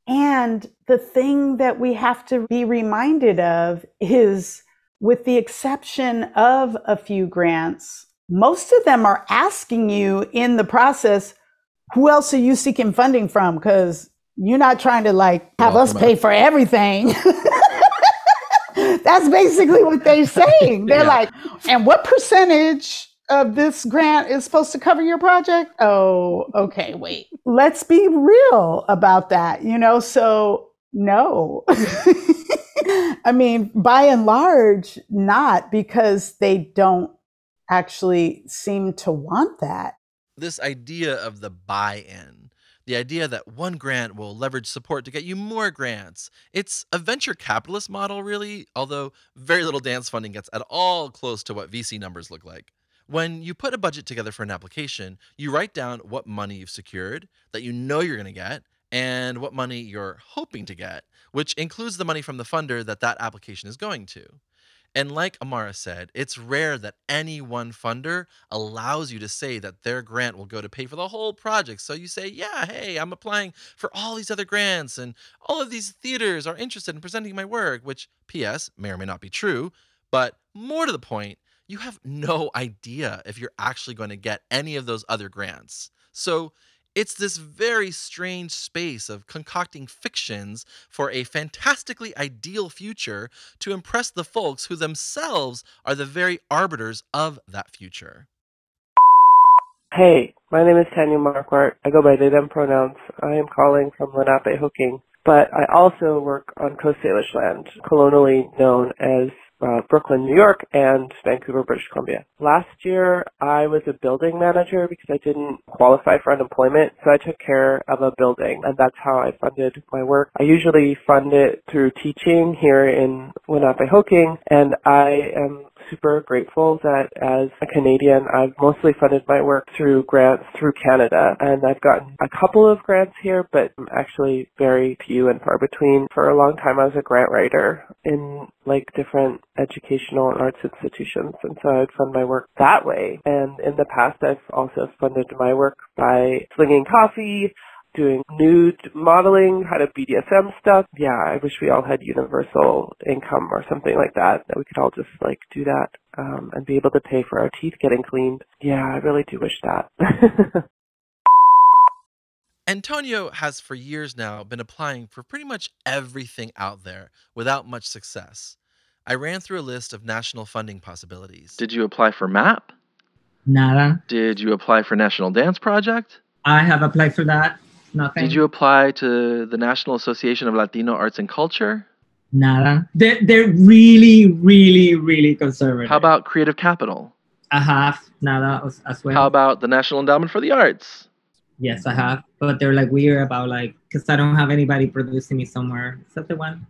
And the thing that we have to be reminded of is, with the exception of a few grants, most of them are asking you in the process, who else are you seeking funding from? Because you're not trying to have us pay for everything. That's basically what they're saying. They're and what percentage of this grant is supposed to cover your project? Oh, okay, wait. Let's be real about that, so no. I mean, by and large, not, because they don't actually seem to want that. This idea of the buy-in, the idea that one grant will leverage support to get you more grants. It's a venture capitalist model, really, although very little dance funding gets at all close to what VC numbers look like. When you put a budget together for an application, you write down what money you've secured, that you're going to get, and what money you're hoping to get, which includes the money from the funder that application is going to. And like Amara said, it's rare that any one funder allows you to say that their grant will go to pay for the whole project. So you say, yeah, hey, I'm applying for all these other grants, and all of these theaters are interested in presenting my work, which, P.S., may or may not be true, but more to the point, you have no idea if you're actually going to get any of those other grants. So it's this very strange space of concocting fictions for a fantastically ideal future to impress the folks who themselves are the very arbiters of that future. Hey, my name is Tanya Marquardt. I go by they/them pronouns. I am calling from Lenapehoking, but I also work on Coast Salish land, colonially known as Brooklyn, New York, and Vancouver, British Columbia. Last year, I was a building manager because I didn't qualify for unemployment, so I took care of a building, and that's how I funded my work. I usually fund it through teaching here in Lenapehoking, and I am super grateful that as a Canadian, I've mostly funded my work through grants through Canada, and I've gotten a couple of grants here, but actually very few and far between. For a long time, I was a grant writer in different educational and arts institutions, and so I'd fund my work that way. And in the past, I've also funded my work by slinging coffee, doing nude modeling, how to BDSM stuff. Yeah, I wish we all had universal income or something like that, that we could all just do that and be able to pay for our teeth getting cleaned. Yeah, I really do wish that. Antonio has for years now been applying for pretty much everything out there without much success. I ran through a list of national funding possibilities. Did you apply for MAP? Nada. Did you apply for National Dance Project? I have applied for that. Nothing. Did you apply to the National Association of Latino Arts and Culture? Nada. They're really, really, really conservative. How about Creative Capital? I have. Nada as well. How about the National Endowment for the Arts? Yes, I have. But they're weird about because I don't have anybody producing me somewhere. Is that the one?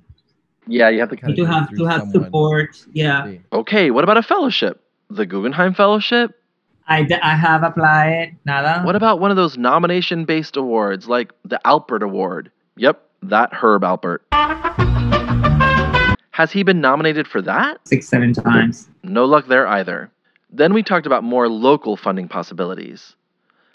Yeah, you have to kind of have to have support. Yeah. Okay, what about a fellowship? The Guggenheim Fellowship? I have applied. Nada. What about one of those nomination-based awards, like the Alpert Award? Yep, that Herb Alpert. Has he been nominated for that? 6-7 times. No luck there either. Then we talked about more local funding possibilities.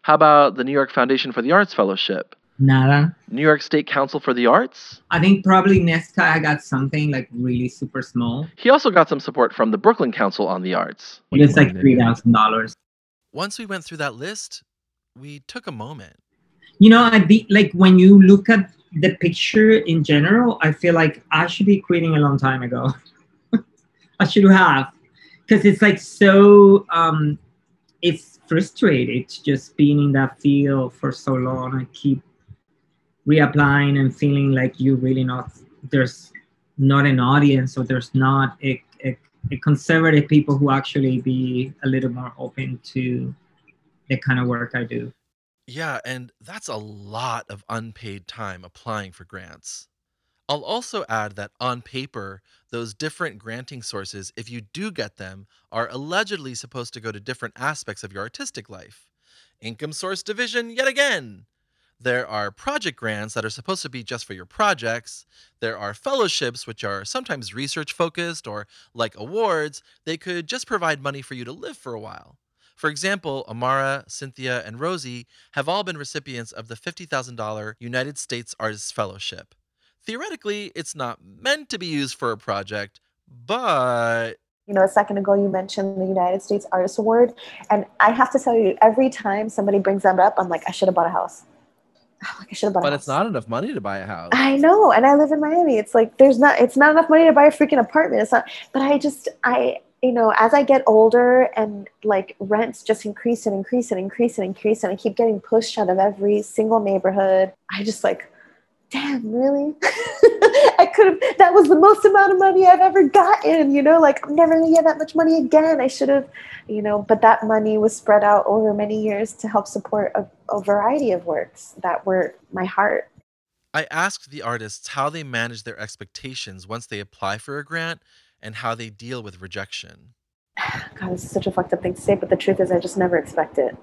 How about the New York Foundation for the Arts Fellowship? Nada. New York State Council for the Arts? I think probably NESCA. I got something really super small. He also got some support from the Brooklyn Council on the Arts. It's $3,000. Once we went through that list, we took a moment. When you look at the picture in general, I feel like I should be quitting a long time ago. I should have. Because it's so, it's frustrating just being in that field for so long and keep reapplying and feeling there's not an audience or there's not a conservative people who actually be a little more open to the kind of work I do. Yeah, and that's a lot of unpaid time applying for grants. I'll also add that on paper, those different granting sources, if you do get them, are allegedly supposed to go to different aspects of your artistic life. Income source division yet again. There are project grants that are supposed to be just for your projects. There are fellowships, which are sometimes research-focused, or like awards, they could just provide money for you to live for a while. For example, Amara, Cynthia, and Rosie have all been recipients of the $50,000 United States Artists Fellowship. Theoretically, it's not meant to be used for a project, but... You know, a second ago, you mentioned the United States Artists Award, and I have to tell you, every time somebody brings that up, I'm like, I should have bought a house. But it's not enough money to buy a house. I know, and I live in Miami. It's like it's not enough money to buy a freaking apartment. It's not. But I you know, as I get older and like rents just increase, and I keep getting pushed out of every single neighborhood. I just like, damn, really? That was the most amount of money I've ever gotten. You know, like I'm never gonna get that much money again. I should have, you know. But that money was spread out over many years to help support a variety of works that were my heart. I asked the artists how they manage their expectations once they apply for a grant and how they deal with rejection. God, this is such a fucked up thing to say, but the truth is I just never expect it.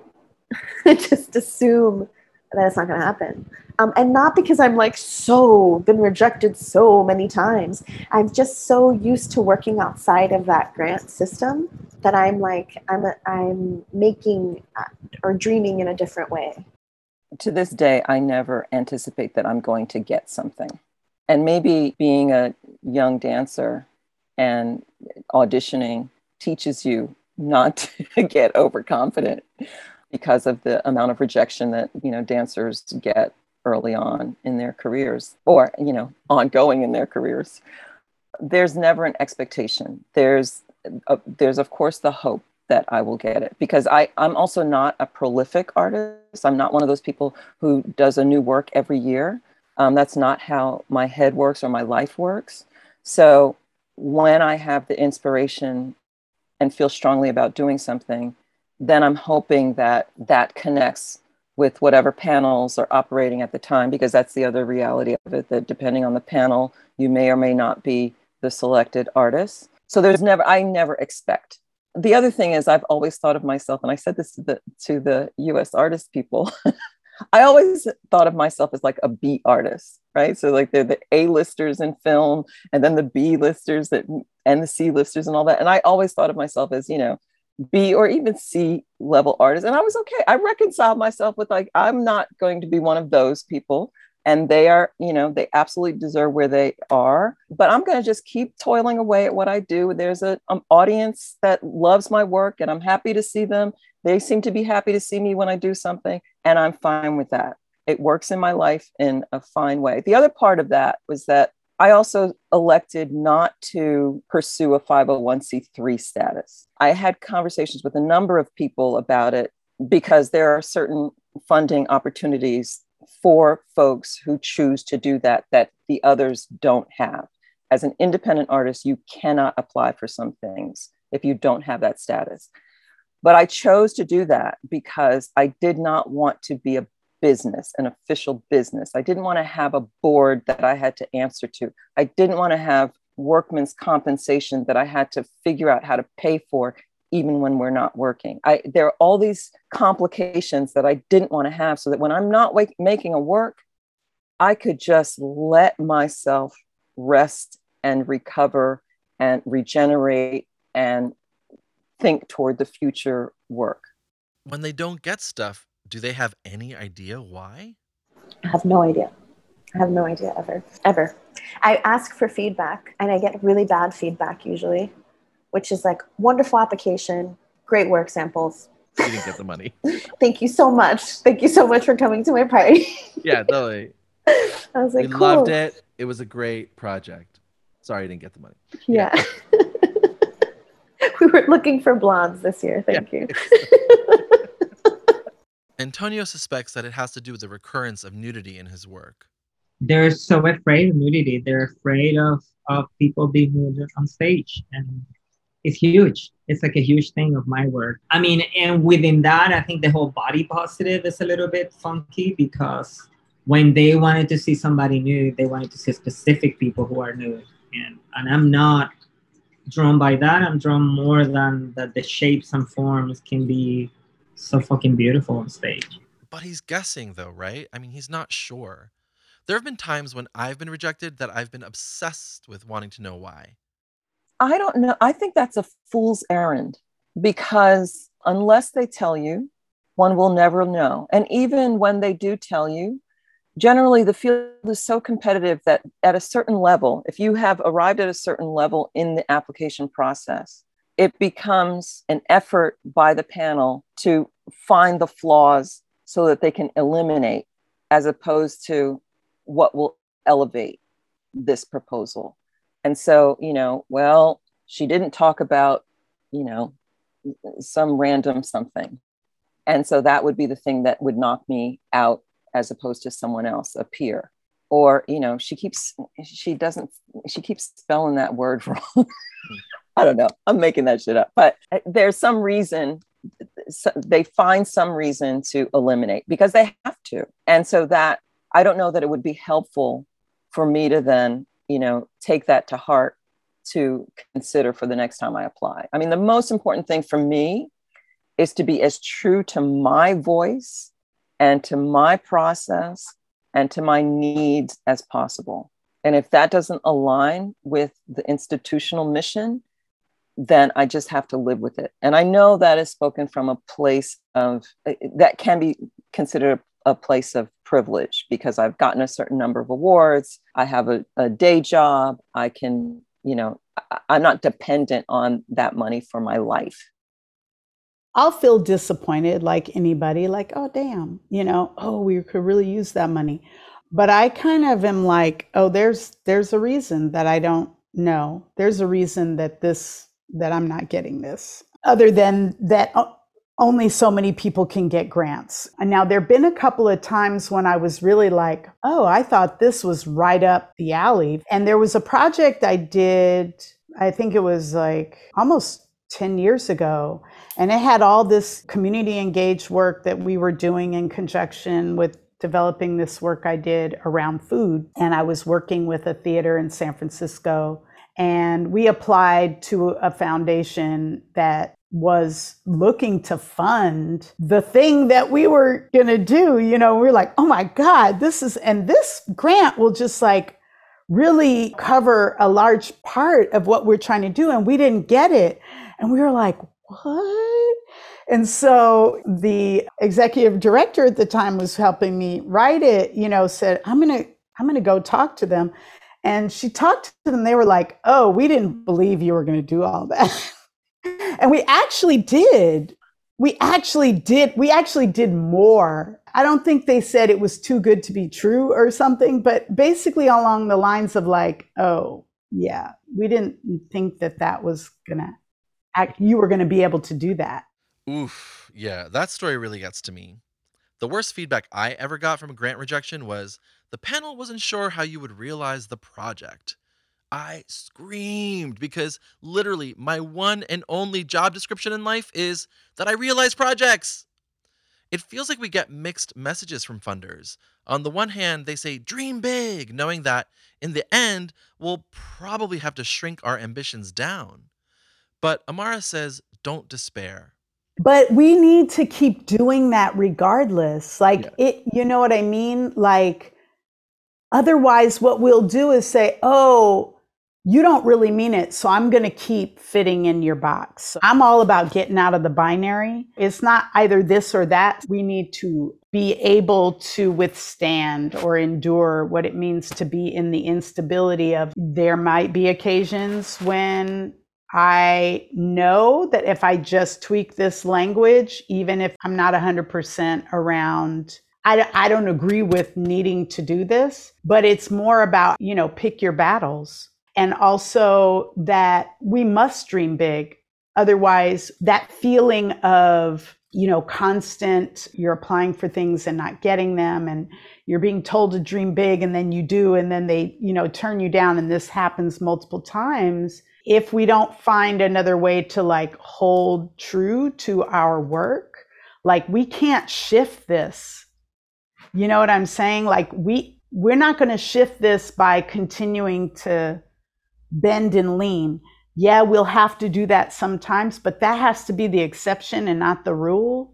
I just assume that it's not going to happen. And not because I'm like been rejected so many times. I'm just so used to working outside of that grant system that I'm like, I'm making or dreaming in a different way. To this day, I never anticipate that I'm going to get something. And maybe being a young dancer and auditioning teaches you not to get overconfident, because of the amount of rejection that, you know, dancers get early on in their careers, or, you know, ongoing in their careers. There's never an expectation. There's of course the hope that I will get it, because I'm also not a prolific artist. I'm not one of those people who does a new work every year. That's not how my head works or my life works. So when I have the inspiration and feel strongly about doing something, then I'm hoping that that connects with whatever panels are operating at the time, because that's the other reality of it, that depending on the panel, you may or may not be the selected artist. So I never expect. The other thing is I've always thought of myself, and I said this to the US artist people, I always thought of myself as like a B artist, right? So like they're the A-listers in film, and then the B-listers and the C-listers and all that. And I always thought of myself as, you know, B or even C level artists. And I was okay. I reconciled myself with like, I'm not going to be one of those people. And they are, you know, they absolutely deserve where they are. But I'm going to just keep toiling away at what I do. There's an audience that loves my work, and I'm happy to see them. They seem to be happy to see me when I do something. And I'm fine with that. It works in my life in a fine way. The other part of that was that I also elected not to pursue a 501c3 status. I had conversations with a number of people about it, because there are certain funding opportunities for folks who choose to do that the others don't have. As an independent artist, you cannot apply for some things if you don't have that status. But I chose to do that because I did not want to be an official business. I didn't want to have a board that I had to answer to. I didn't want to have workman's compensation that I had to figure out how to pay for, even when we're not working. There are all these complications that I didn't want to have, so that when I'm not making a work, I could just let myself rest and recover and regenerate and think toward the future work. When they don't get stuff, do they have any idea why? I have no idea. I have no idea ever. I ask for feedback, and I get really bad feedback usually, which is like, wonderful application, great work samples. You didn't get the money. Thank you so much. Thank you so much for coming to my party. Yeah, totally. I was like, we loved it. It was a great project. Sorry, I didn't get the money. Yeah. We were looking for blondes this year. Thank you. Antonio suspects that it has to do with the recurrence of nudity in his work. They're so afraid of nudity. They're afraid of people being nude on stage. And it's huge. It's like a huge thing of my work. I mean, and within that, I think the whole body positive is a little bit funky because when they wanted to see somebody new, they wanted to see specific people who are new. And I'm not drawn by that. I'm drawn more than that the shapes and forms can be so fucking beautiful on stage. But he's guessing though, right? I mean, he's not sure. There have been times when I've been rejected that I've been obsessed with wanting to know why. I don't know. I think that's a fool's errand because unless they tell you, one will never know. And even when they do tell you, generally the field is so competitive that at a certain level, if you have arrived at a certain level in the application process, it becomes an effort by the panel to find the flaws so that they can eliminate as opposed to what will elevate this proposal. And so, you know, well, she didn't talk about, you know, some random something. And so that would be the thing that would knock me out as opposed to someone else, a peer. Or, you know, she keeps spelling that word wrong. I don't know. I'm making that shit up. But there's some reason, they find some reason to eliminate because they have to. And so that, I don't know that it would be helpful for me to then, you know, take that to heart to consider for the next time I apply. I mean, the most important thing for me is to be as true to my voice and to my process and to my needs as possible. And if that doesn't align with the institutional mission, then I just have to live with it. And I know that is spoken from a place of, that can be considered a place of privilege because I've gotten a certain number of awards. I have a day job. I can, you know, I'm not dependent on that money for my life. I'll feel disappointed like anybody, like, oh, damn, you know, oh, we could really use that money. But I kind of am like, oh, there's a reason that I don't know. There's a reason that I'm not getting this, other than that only so many people can get grants. And now there've been a couple of times when I was really like, oh, I thought this was right up the alley. And there was a project I did, I think it was like almost 10 years ago. And it had all this community engaged work that we were doing in conjunction with developing this work I did around food. And I was working with a theater in San Francisco, and we applied to a foundation that was looking to fund the thing that we were going to do. You know, we were like, oh my God, this grant will just like really cover a large part of what we're trying to do. And we didn't get it. And we were like, what? And so the executive director at the time was helping me write it, you know, said, I'm going to go talk to them. And she talked to them. They were like, oh, we didn't believe you were going to do all that. And we actually did. We actually did more. I don't think they said it was too good to be true or something, but basically along the lines of like, oh, yeah, we didn't think that was going to act. You were going to be able to do that. Oof. Yeah. That story really gets to me. The worst feedback I ever got from a grant rejection was, the panel wasn't sure how you would realize the project. I screamed because literally my one and only job description in life is that I realize projects. It feels like we get mixed messages from funders. On the one hand, they say dream big, knowing that in the end, we'll probably have to shrink our ambitions down. But Amara says, don't despair. But we need to keep doing that regardless. Like, yeah. It, you know what I mean? Like, otherwise, what we'll do is say, oh, you don't really mean it, so I'm going to keep fitting in your box. I'm all about getting out of the binary. It's not either this or that. We need to be able to withstand or endure what it means to be in the instability of, there might be occasions when I know that if I just tweak this language, even if I'm not 100% around, I don't agree with needing to do this, but it's more about, you know, pick your battles. And also that we must dream big. Otherwise, that feeling of, you know, constant, you're applying for things and not getting them, and you're being told to dream big and then you do, and then they, you know, turn you down, and this happens multiple times. if we don't find another way to like hold true to our work, like we can't shift this. You know what I'm saying? Like we're not going to shift this by continuing to bend and lean. Yeah, we'll have to do that sometimes, but that has to be the exception and not the rule.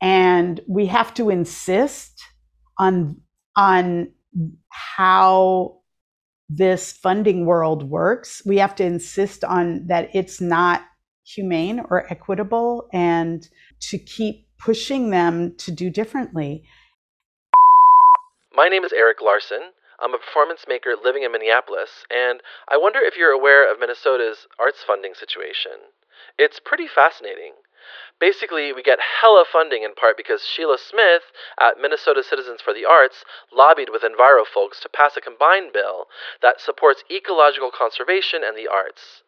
And we have to insist on how this funding world works. We have to insist on that it's not humane or equitable, and to keep pushing them to do differently. My name is Eric Larson. I'm a performance maker living in Minneapolis, and I wonder if you're aware of Minnesota's arts funding situation. It's pretty fascinating. Basically, we get hella funding in part because Sheila Smith at Minnesota Citizens for the Arts lobbied with Enviro folks to pass a combined bill that supports ecological conservation and the arts.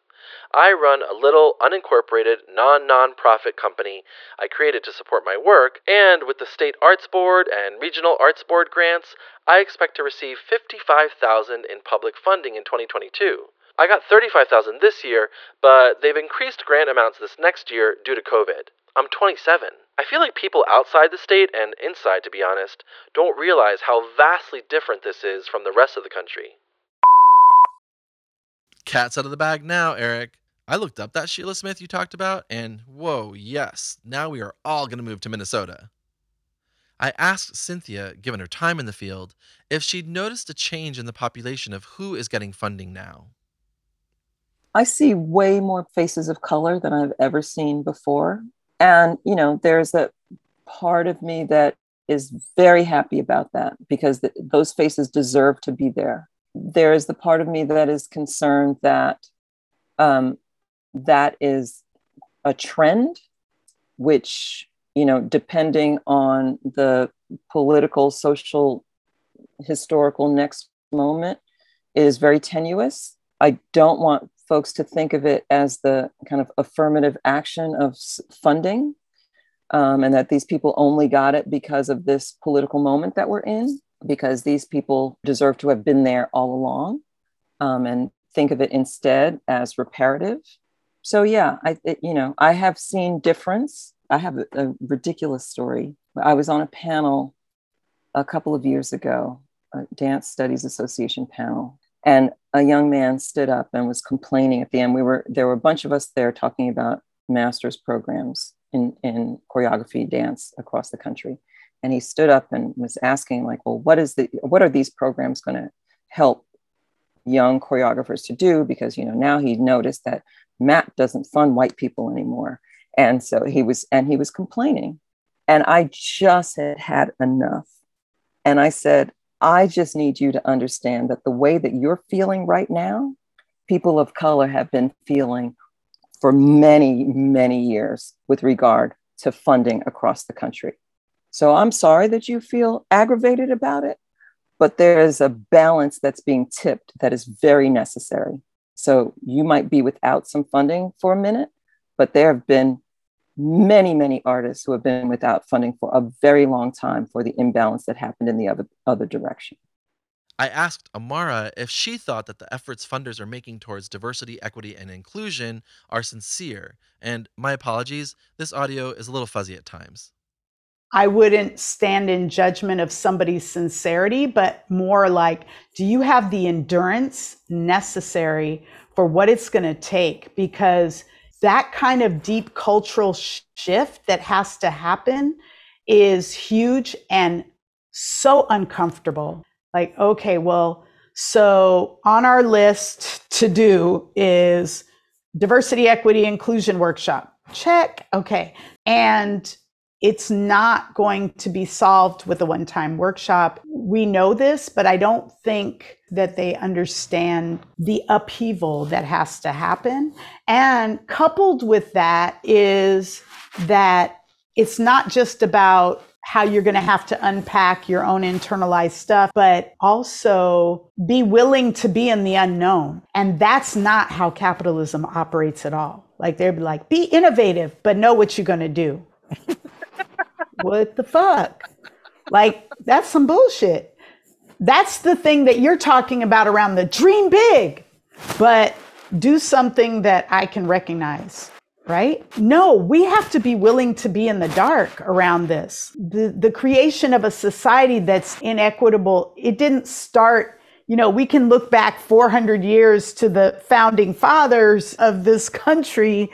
I run a little unincorporated non-profit company I created to support my work, and with the State Arts Board and Regional Arts Board grants, I expect to receive $55,000 in public funding in 2022. I got $35,000 this year, but they've increased grant amounts this next year due to COVID. I'm 27. I feel like people outside the state and inside, to be honest, don't realize how vastly different this is from the rest of the country. Cat's out of the bag now, Eric. I looked up that Sheila Smith you talked about, and whoa, yes, now we are all going to move to Minnesota. I asked Cynthia, given her time in the field, if she'd noticed a change in the population of who is getting funding now. I see way more faces of color than I've ever seen before. And, you know, there's that part of me that is very happy about that, because those faces deserve to be there. There is the part of me that is concerned that that is a trend, which, you know, depending on the political, social, historical next moment, is very tenuous. I don't want folks to think of it as the kind of affirmative action of funding, and that these people only got it because of this political moment that we're in, because these people deserve to have been there all along, and think of it instead as reparative. So yeah, I have seen difference. I have a ridiculous story. I was on a panel a couple of years ago, a Dance Studies Association panel, and a young man stood up and was complaining at the end. There were a bunch of us there talking about master's programs in choreography dance across the country. And he stood up and was asking, like, well, what are these programs going to help young choreographers to do? Because, you know, now he noticed that MAP doesn't fund white people anymore. And so he was complaining. And I just had enough. And I said, I just need you to understand that the way that you're feeling right now, people of color have been feeling for many, many years with regard to funding across the country. So I'm sorry that you feel aggravated about it, but there is a balance that's being tipped that is very necessary. So you might be without some funding for a minute, but there have been many, many artists who have been without funding for a very long time for the imbalance that happened in the other direction. I asked Amara if she thought that the efforts funders are making towards diversity, equity, and inclusion are sincere. And my apologies, this audio is a little fuzzy at times. I wouldn't stand in judgment of somebody's sincerity, but more like, do you have the endurance necessary for what it's going to take? Because that kind of deep cultural shift that has to happen is huge and so uncomfortable. Like, okay, well, so on our list to do is diversity, equity, inclusion workshop. Check. Okay. And it's not going to be solved with a one-time workshop. We know this, but I don't think that they understand the upheaval that has to happen. And coupled with that is that it's not just about how you're going to have to unpack your own internalized stuff, but also be willing to be in the unknown. And that's not how capitalism operates at all. Like, they'd be like, be innovative, but know what you're going to do. What the fuck? Like, that's some bullshit. That's the thing that you're talking about around the dream big, but do something that I can recognize, right? No, we have to be willing to be in the dark around this. The creation of a society that's inequitable, it didn't start, you know, we can look back 400 years to the founding fathers of this country,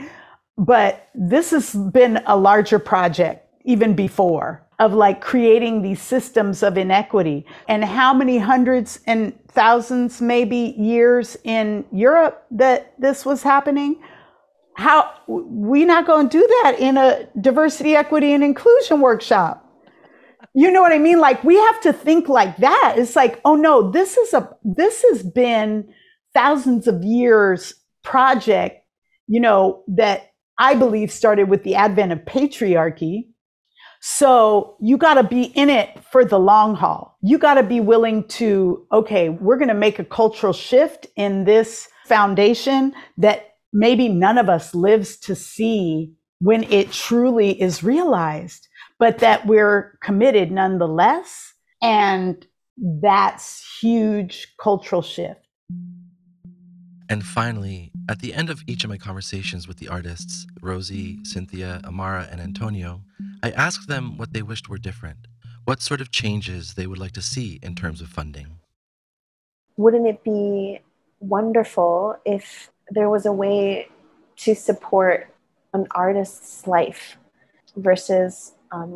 but this has been a larger project even before, of like creating these systems of inequity. And how many hundreds and thousands, maybe years in Europe that this was happening? How, we're not gonna do that in a diversity, equity, and inclusion workshop. You know what I mean? Like, we have to think like that. It's like, oh no, this has been thousands of years project, you know, that I believe started with the advent of patriarchy. So you got to be in it for the long haul. You got to be willing to, okay, we're going to make a cultural shift in this foundation that maybe none of us lives to see when it truly is realized, but that we're committed nonetheless. And that's huge cultural shift. And finally, at the end of each of my conversations with the artists, Rosie, Cynthia, Amara, and Antonio, I asked them what they wished were different, what sort of changes they would like to see in terms of funding. Wouldn't it be wonderful if there was a way to support an artist's life versus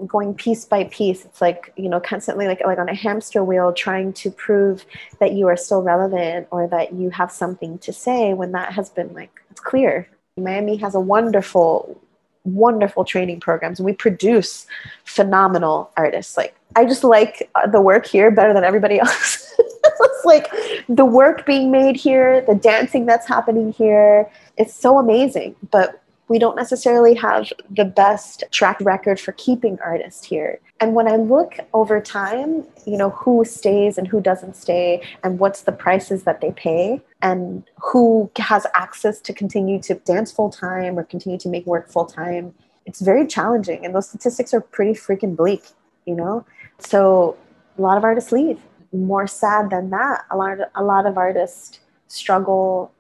going piece by piece? It's like, you know, constantly like on a hamster wheel, trying to prove that you are still relevant or that you have something to say, when that has been like, it's clear. Miami has a wonderful, wonderful training programs. We produce phenomenal artists. Like, I just like the work here better than everybody else. It's like the work being made here, the dancing that's happening here. It's so amazing, but we don't necessarily have the best track record for keeping artists here. And when I look over time, you know, who stays and who doesn't stay, and what's the prices that they pay, and who has access to continue to dance full time or continue to make work full time, it's very challenging. And those statistics are pretty freaking bleak, you know? So a lot of artists leave. More sad than that, a lot of artists struggle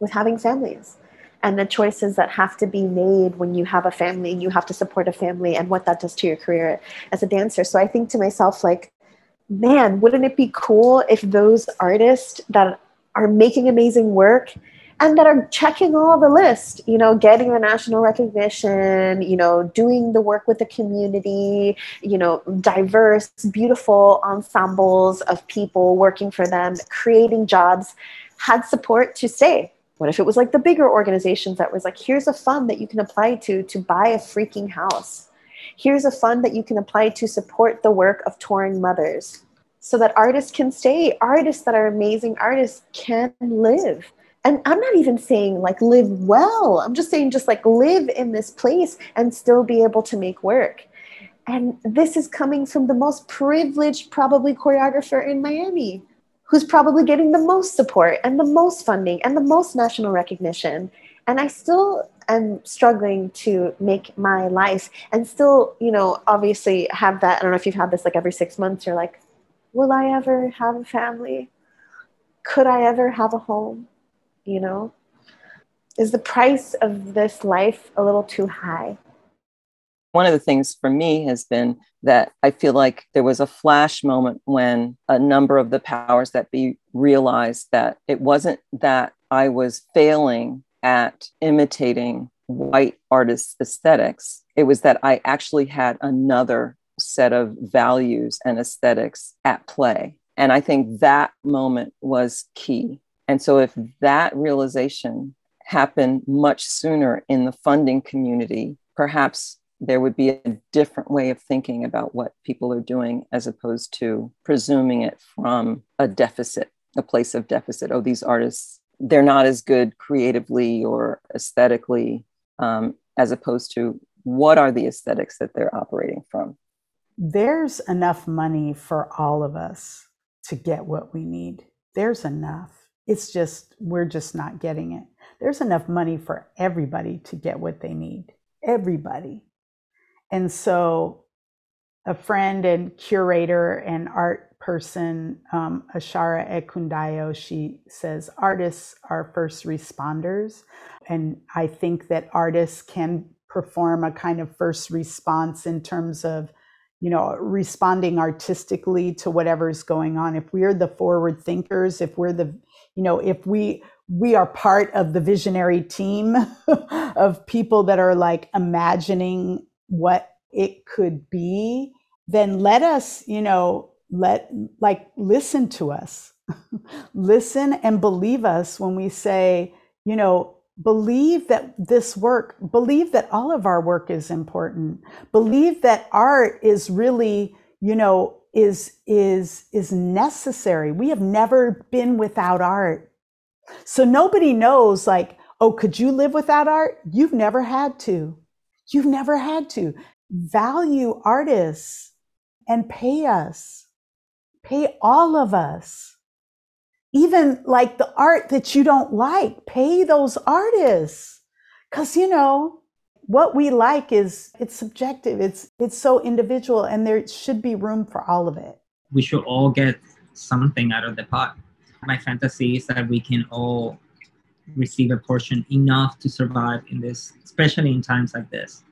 with having families. And the choices that have to be made when you have a family and you have to support a family, and what that does to your career as a dancer. So I think to myself, like, man, wouldn't it be cool if those artists that are making amazing work and that are checking all the list, you know, getting the national recognition, you know, doing the work with the community, you know, diverse, beautiful ensembles of people working for them, creating jobs, had support to stay? What if it was like the bigger organizations that was like, here's a fund that you can apply to buy a freaking house. Here's a fund that you can apply to support the work of touring mothers, so that artists can stay. Artists that are amazing artists can live. And I'm not even saying like live well. I'm just saying just like live in this place and still be able to make work. And this is coming from the most privileged, probably, choreographer in Miami, who's probably getting the most support and the most funding and the most national recognition. And I still am struggling to make my life and still, you know, obviously have that. I don't know if you've had this, like every 6 months, you're like, will I ever have a family? Could I ever have a home? You know, is the price of this life a little too high? One of the things for me has been that I feel like there was a flash moment when a number of the powers that be realized that it wasn't that I was failing at imitating white artists' aesthetics. It was that I actually had another set of values and aesthetics at play. And I think that moment was key. And so if that realization happened much sooner in the funding community, perhaps there would be a different way of thinking about what people are doing, as opposed to presuming it from a deficit, a place of deficit. Oh, these artists, they're not as good creatively or aesthetically, as opposed to what are the aesthetics that they're operating from. There's enough money for all of us to get what we need. There's enough. It's just, we're just not getting it. There's enough money for everybody to get what they need. Everybody. And so a friend and curator and art person, Ashara Ekundayo, she says, artists are first responders. And I think that artists can perform a kind of first response in terms of, you know, responding artistically to whatever's going on. If we're the forward thinkers, if we're the, you know, if we are part of the visionary team of people that are like imagining what it could be, then let us, you know, listen to us, listen and believe us when we say, you know, believe that this work, believe that all of our work is important, believe that art is really, you know, is necessary. We have never been without art. So nobody knows like, oh, could you live without art? You've never had to. You've never had to. Value artists and pay us, pay all of us. Even like the art that you don't like, pay those artists. Cause you know, what we like is, it's subjective, it's so individual, and there should be room for all of it. We should all get something out of the pot. My fantasy is that we can all receive a portion enough to survive in this, especially in times like this.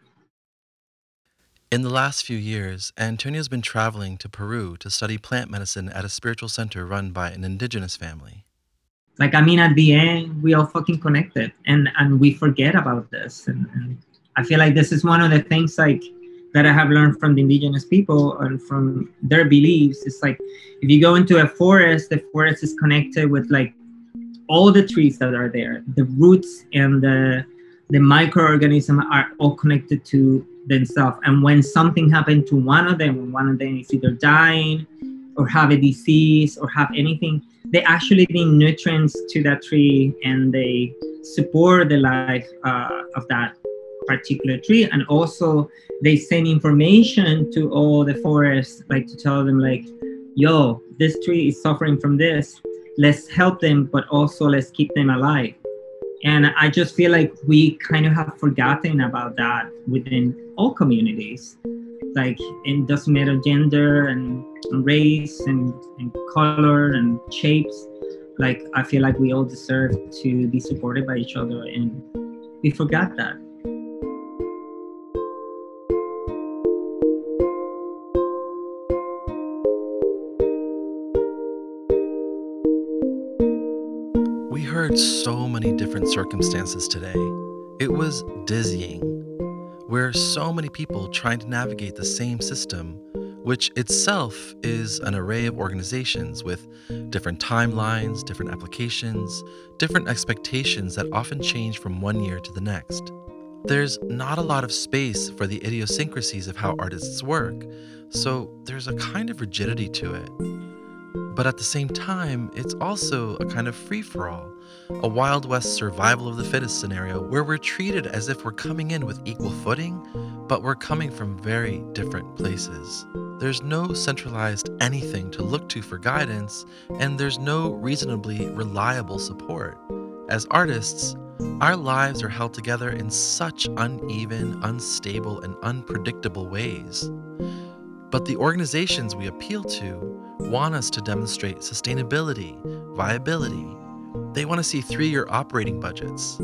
In the last few years, Antonio's been traveling to Peru to study plant medicine at a spiritual center run by an indigenous family. Like, I mean, at the end, we all fucking connected and we forget about this. And I feel like this is one of the things like that I have learned from the indigenous people and from their beliefs. It's like, if you go into a forest, the forest is connected with like all the trees that are there. The roots and the microorganisms are all connected to themselves, and when something happened to one of them, when one of them is either dying or have a disease or have anything, they actually bring nutrients to that tree and they support the life of that particular tree, and also they send information to all the forests, like to tell them like, yo, this tree is suffering from this, let's help them, but also let's keep them alive. And I just feel like we kind of have forgotten about that within all communities. Like, it doesn't matter gender and race and color and shapes. Like, I feel like we all deserve to be supported by each other, and we forgot that. So many different circumstances today. It was dizzying. We're so many people trying to navigate the same system, which itself is an array of organizations with different timelines, different applications, different expectations that often change from one year to the next. There's not a lot of space for the idiosyncrasies of how artists work, so there's a kind of rigidity to it. But at the same time, it's also a kind of free-for-all, a Wild West survival of the fittest scenario where we're treated as if we're coming in with equal footing, but we're coming from very different places. There's no centralized anything to look to for guidance, and there's no reasonably reliable support. As artists, our lives are held together in such uneven, unstable, and unpredictable ways. But the organizations we appeal to want us to demonstrate sustainability, viability. They want to see three-year operating budgets.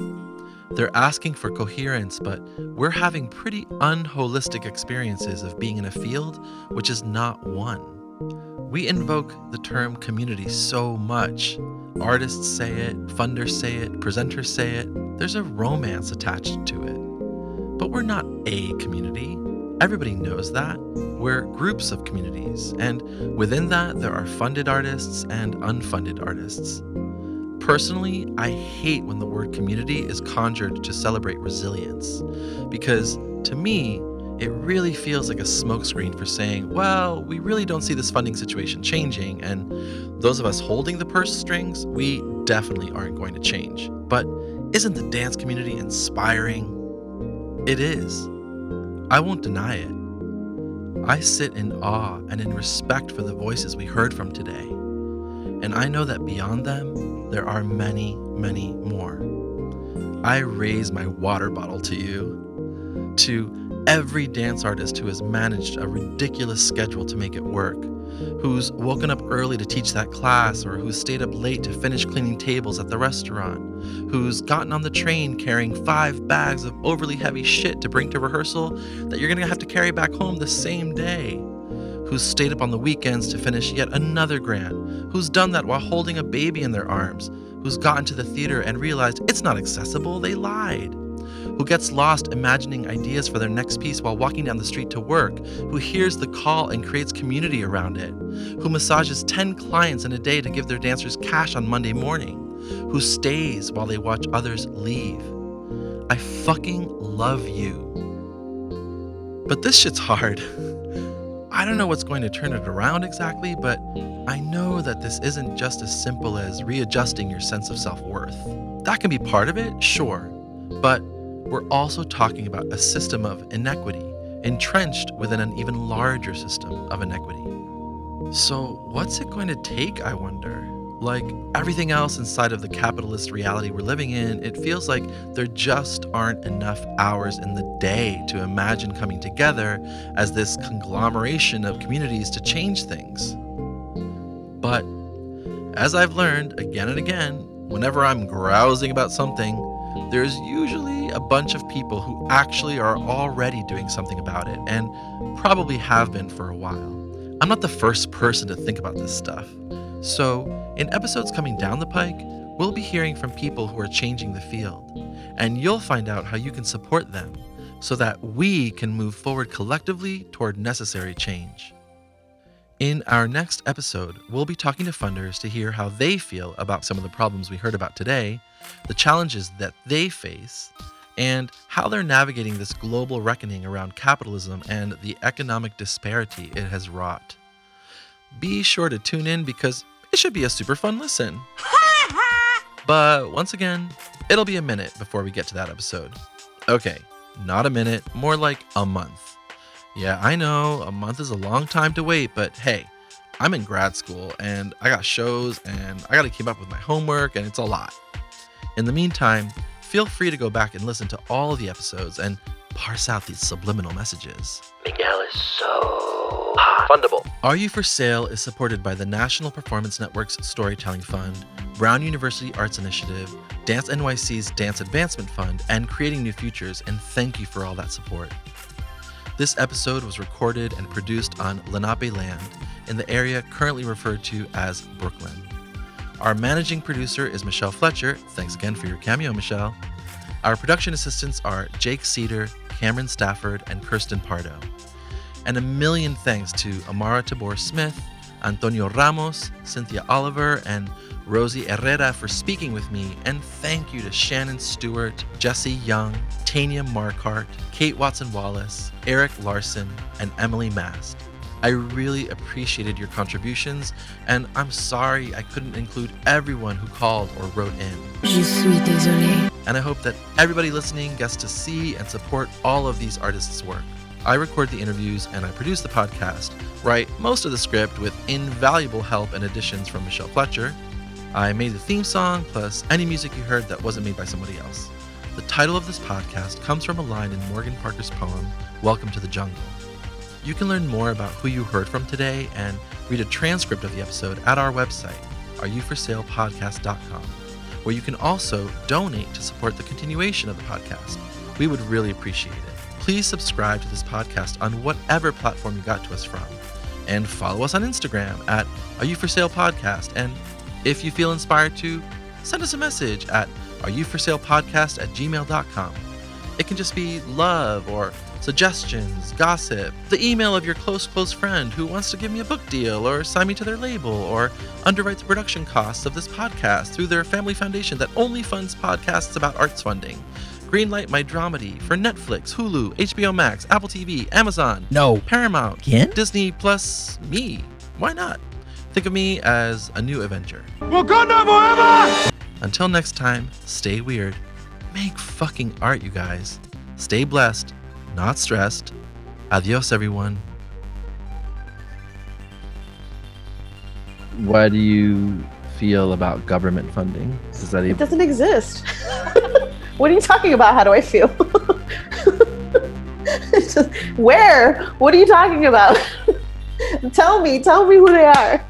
They're asking for coherence, but we're having pretty unholistic experiences of being in a field which is not one. We invoke the term community so much. Artists say it, funders say it, presenters say it. There's a romance attached to it. But we're not a community. Everybody knows that. We're groups of communities, and within that, there are funded artists and unfunded artists. Personally, I hate when the word community is conjured to celebrate resilience, because to me, it really feels like a smokescreen for saying, well, we really don't see this funding situation changing, and those of us holding the purse strings, we definitely aren't going to change. But isn't the dance community inspiring? It is. I won't deny it. I sit in awe and in respect for the voices we heard from today. And I know that beyond them, there are many, many more. I raise my water bottle to you, to every dance artist who has managed a ridiculous schedule to make it work, who's woken up early to teach that class, or who's stayed up late to finish cleaning tables at the restaurant, who's gotten on the train carrying 5 bags of overly heavy shit to bring to rehearsal that you're gonna have to carry back home the same day, who's stayed up on the weekends to finish yet another grant, who's done that while holding a baby in their arms, who's gotten to the theater and realized it's not accessible, they lied, who gets lost imagining ideas for their next piece while walking down the street to work, who hears the call and creates community around it, who massages 10 clients in a day to give their dancers cash on Monday morning, who stays while they watch others leave. I fucking love you. But this shit's hard. I don't know what's going to turn it around exactly, but I know that this isn't just as simple as readjusting your sense of self-worth. That can be part of it, sure, but we're also talking about a system of inequity entrenched within an even larger system of inequity. So what's it going to take, I wonder? Like everything else inside of the capitalist reality we're living in, it feels like there just aren't enough hours in the day to imagine coming together as this conglomeration of communities to change things. But as I've learned again and again, whenever I'm grousing about something, there's usually a bunch of people who actually are already doing something about it and probably have been for a while. I'm not the first person to think about this stuff. So, in episodes coming down the pike, we'll be hearing from people who are changing the field, and you'll find out how you can support them so that we can move forward collectively toward necessary change. In our next episode, we'll be talking to funders to hear how they feel about some of the problems we heard about today, the challenges that they face, and how they're navigating this global reckoning around capitalism and the economic disparity it has wrought. Be sure to tune in because it should be a super fun listen. But once again, it'll be a minute before we get to that episode. Okay, not a minute, more like a month. Yeah, I know, a month is a long time to wait, but hey, I'm in grad school and I got shows and I gotta keep up with my homework and it's a lot. In the meantime, feel free to go back and listen to all of the episodes and parse out these subliminal messages. Miguel is so hot. Fundable. Are You For Sale is supported by the National Performance Network's Storytelling Fund, Brown University Arts Initiative, Dance NYC's Dance Advancement Fund, and Creating New Futures, and thank you for all that support. This episode was recorded and produced on Lenape land in the area currently referred to as Brooklyn. Our managing producer is Michelle Fletcher. Thanks again for your cameo, Michelle. Our production assistants are Jake Cedar, Cameron Stafford, and Kirsten Pardo. And a million thanks to Amara Tabor-Smith, Antonio Ramos, Cynthia Oliver, and Rosie Herrera for speaking with me. And thank you to Shannon Stewart, Jesse Young, Tanya Markhart, Kate Watson Wallace, Eric Larson, and Emily Mast. I really appreciated your contributions, and I'm sorry I couldn't include everyone who called or wrote in. Je suis désolé. And I hope that everybody listening gets to see and support all of these artists' work. I record the interviews and I produce the podcast, write most of the script with invaluable help and additions from Michelle Fletcher. I made the theme song, plus any music you heard that wasn't made by somebody else. The title of this podcast comes from a line in Morgan Parker's poem, Welcome to the Jungle. You can learn more about who you heard from today and read a transcript of the episode at our website, areyouforsalepodcast.com, where you can also donate to support the continuation of the podcast. We would really appreciate it. Please subscribe to this podcast on whatever platform you got to us from, and follow us on Instagram at areyouforsalepodcast, and if you feel inspired to, send us a message at areyouforsalepodcast@gmail.com. It can just be love or suggestions, gossip, the email of your close friend who wants to give me a book deal or sign me to their label or underwrites production costs of this podcast through their family foundation that only funds podcasts about arts funding. Greenlight my dramedy for Netflix, Hulu, HBO Max, Apple TV, Amazon, no, Paramount, again? Disney Plus, me. Why not? Think of me as a new Avenger. Wakanda forever! Until next time, stay weird. Make fucking art, you guys. Stay blessed. Not stressed. Adios, everyone. Why do you feel about government funding? Does that even... It doesn't exist. What are you talking about? How do I feel? Where? What are you talking about? Tell me who they are.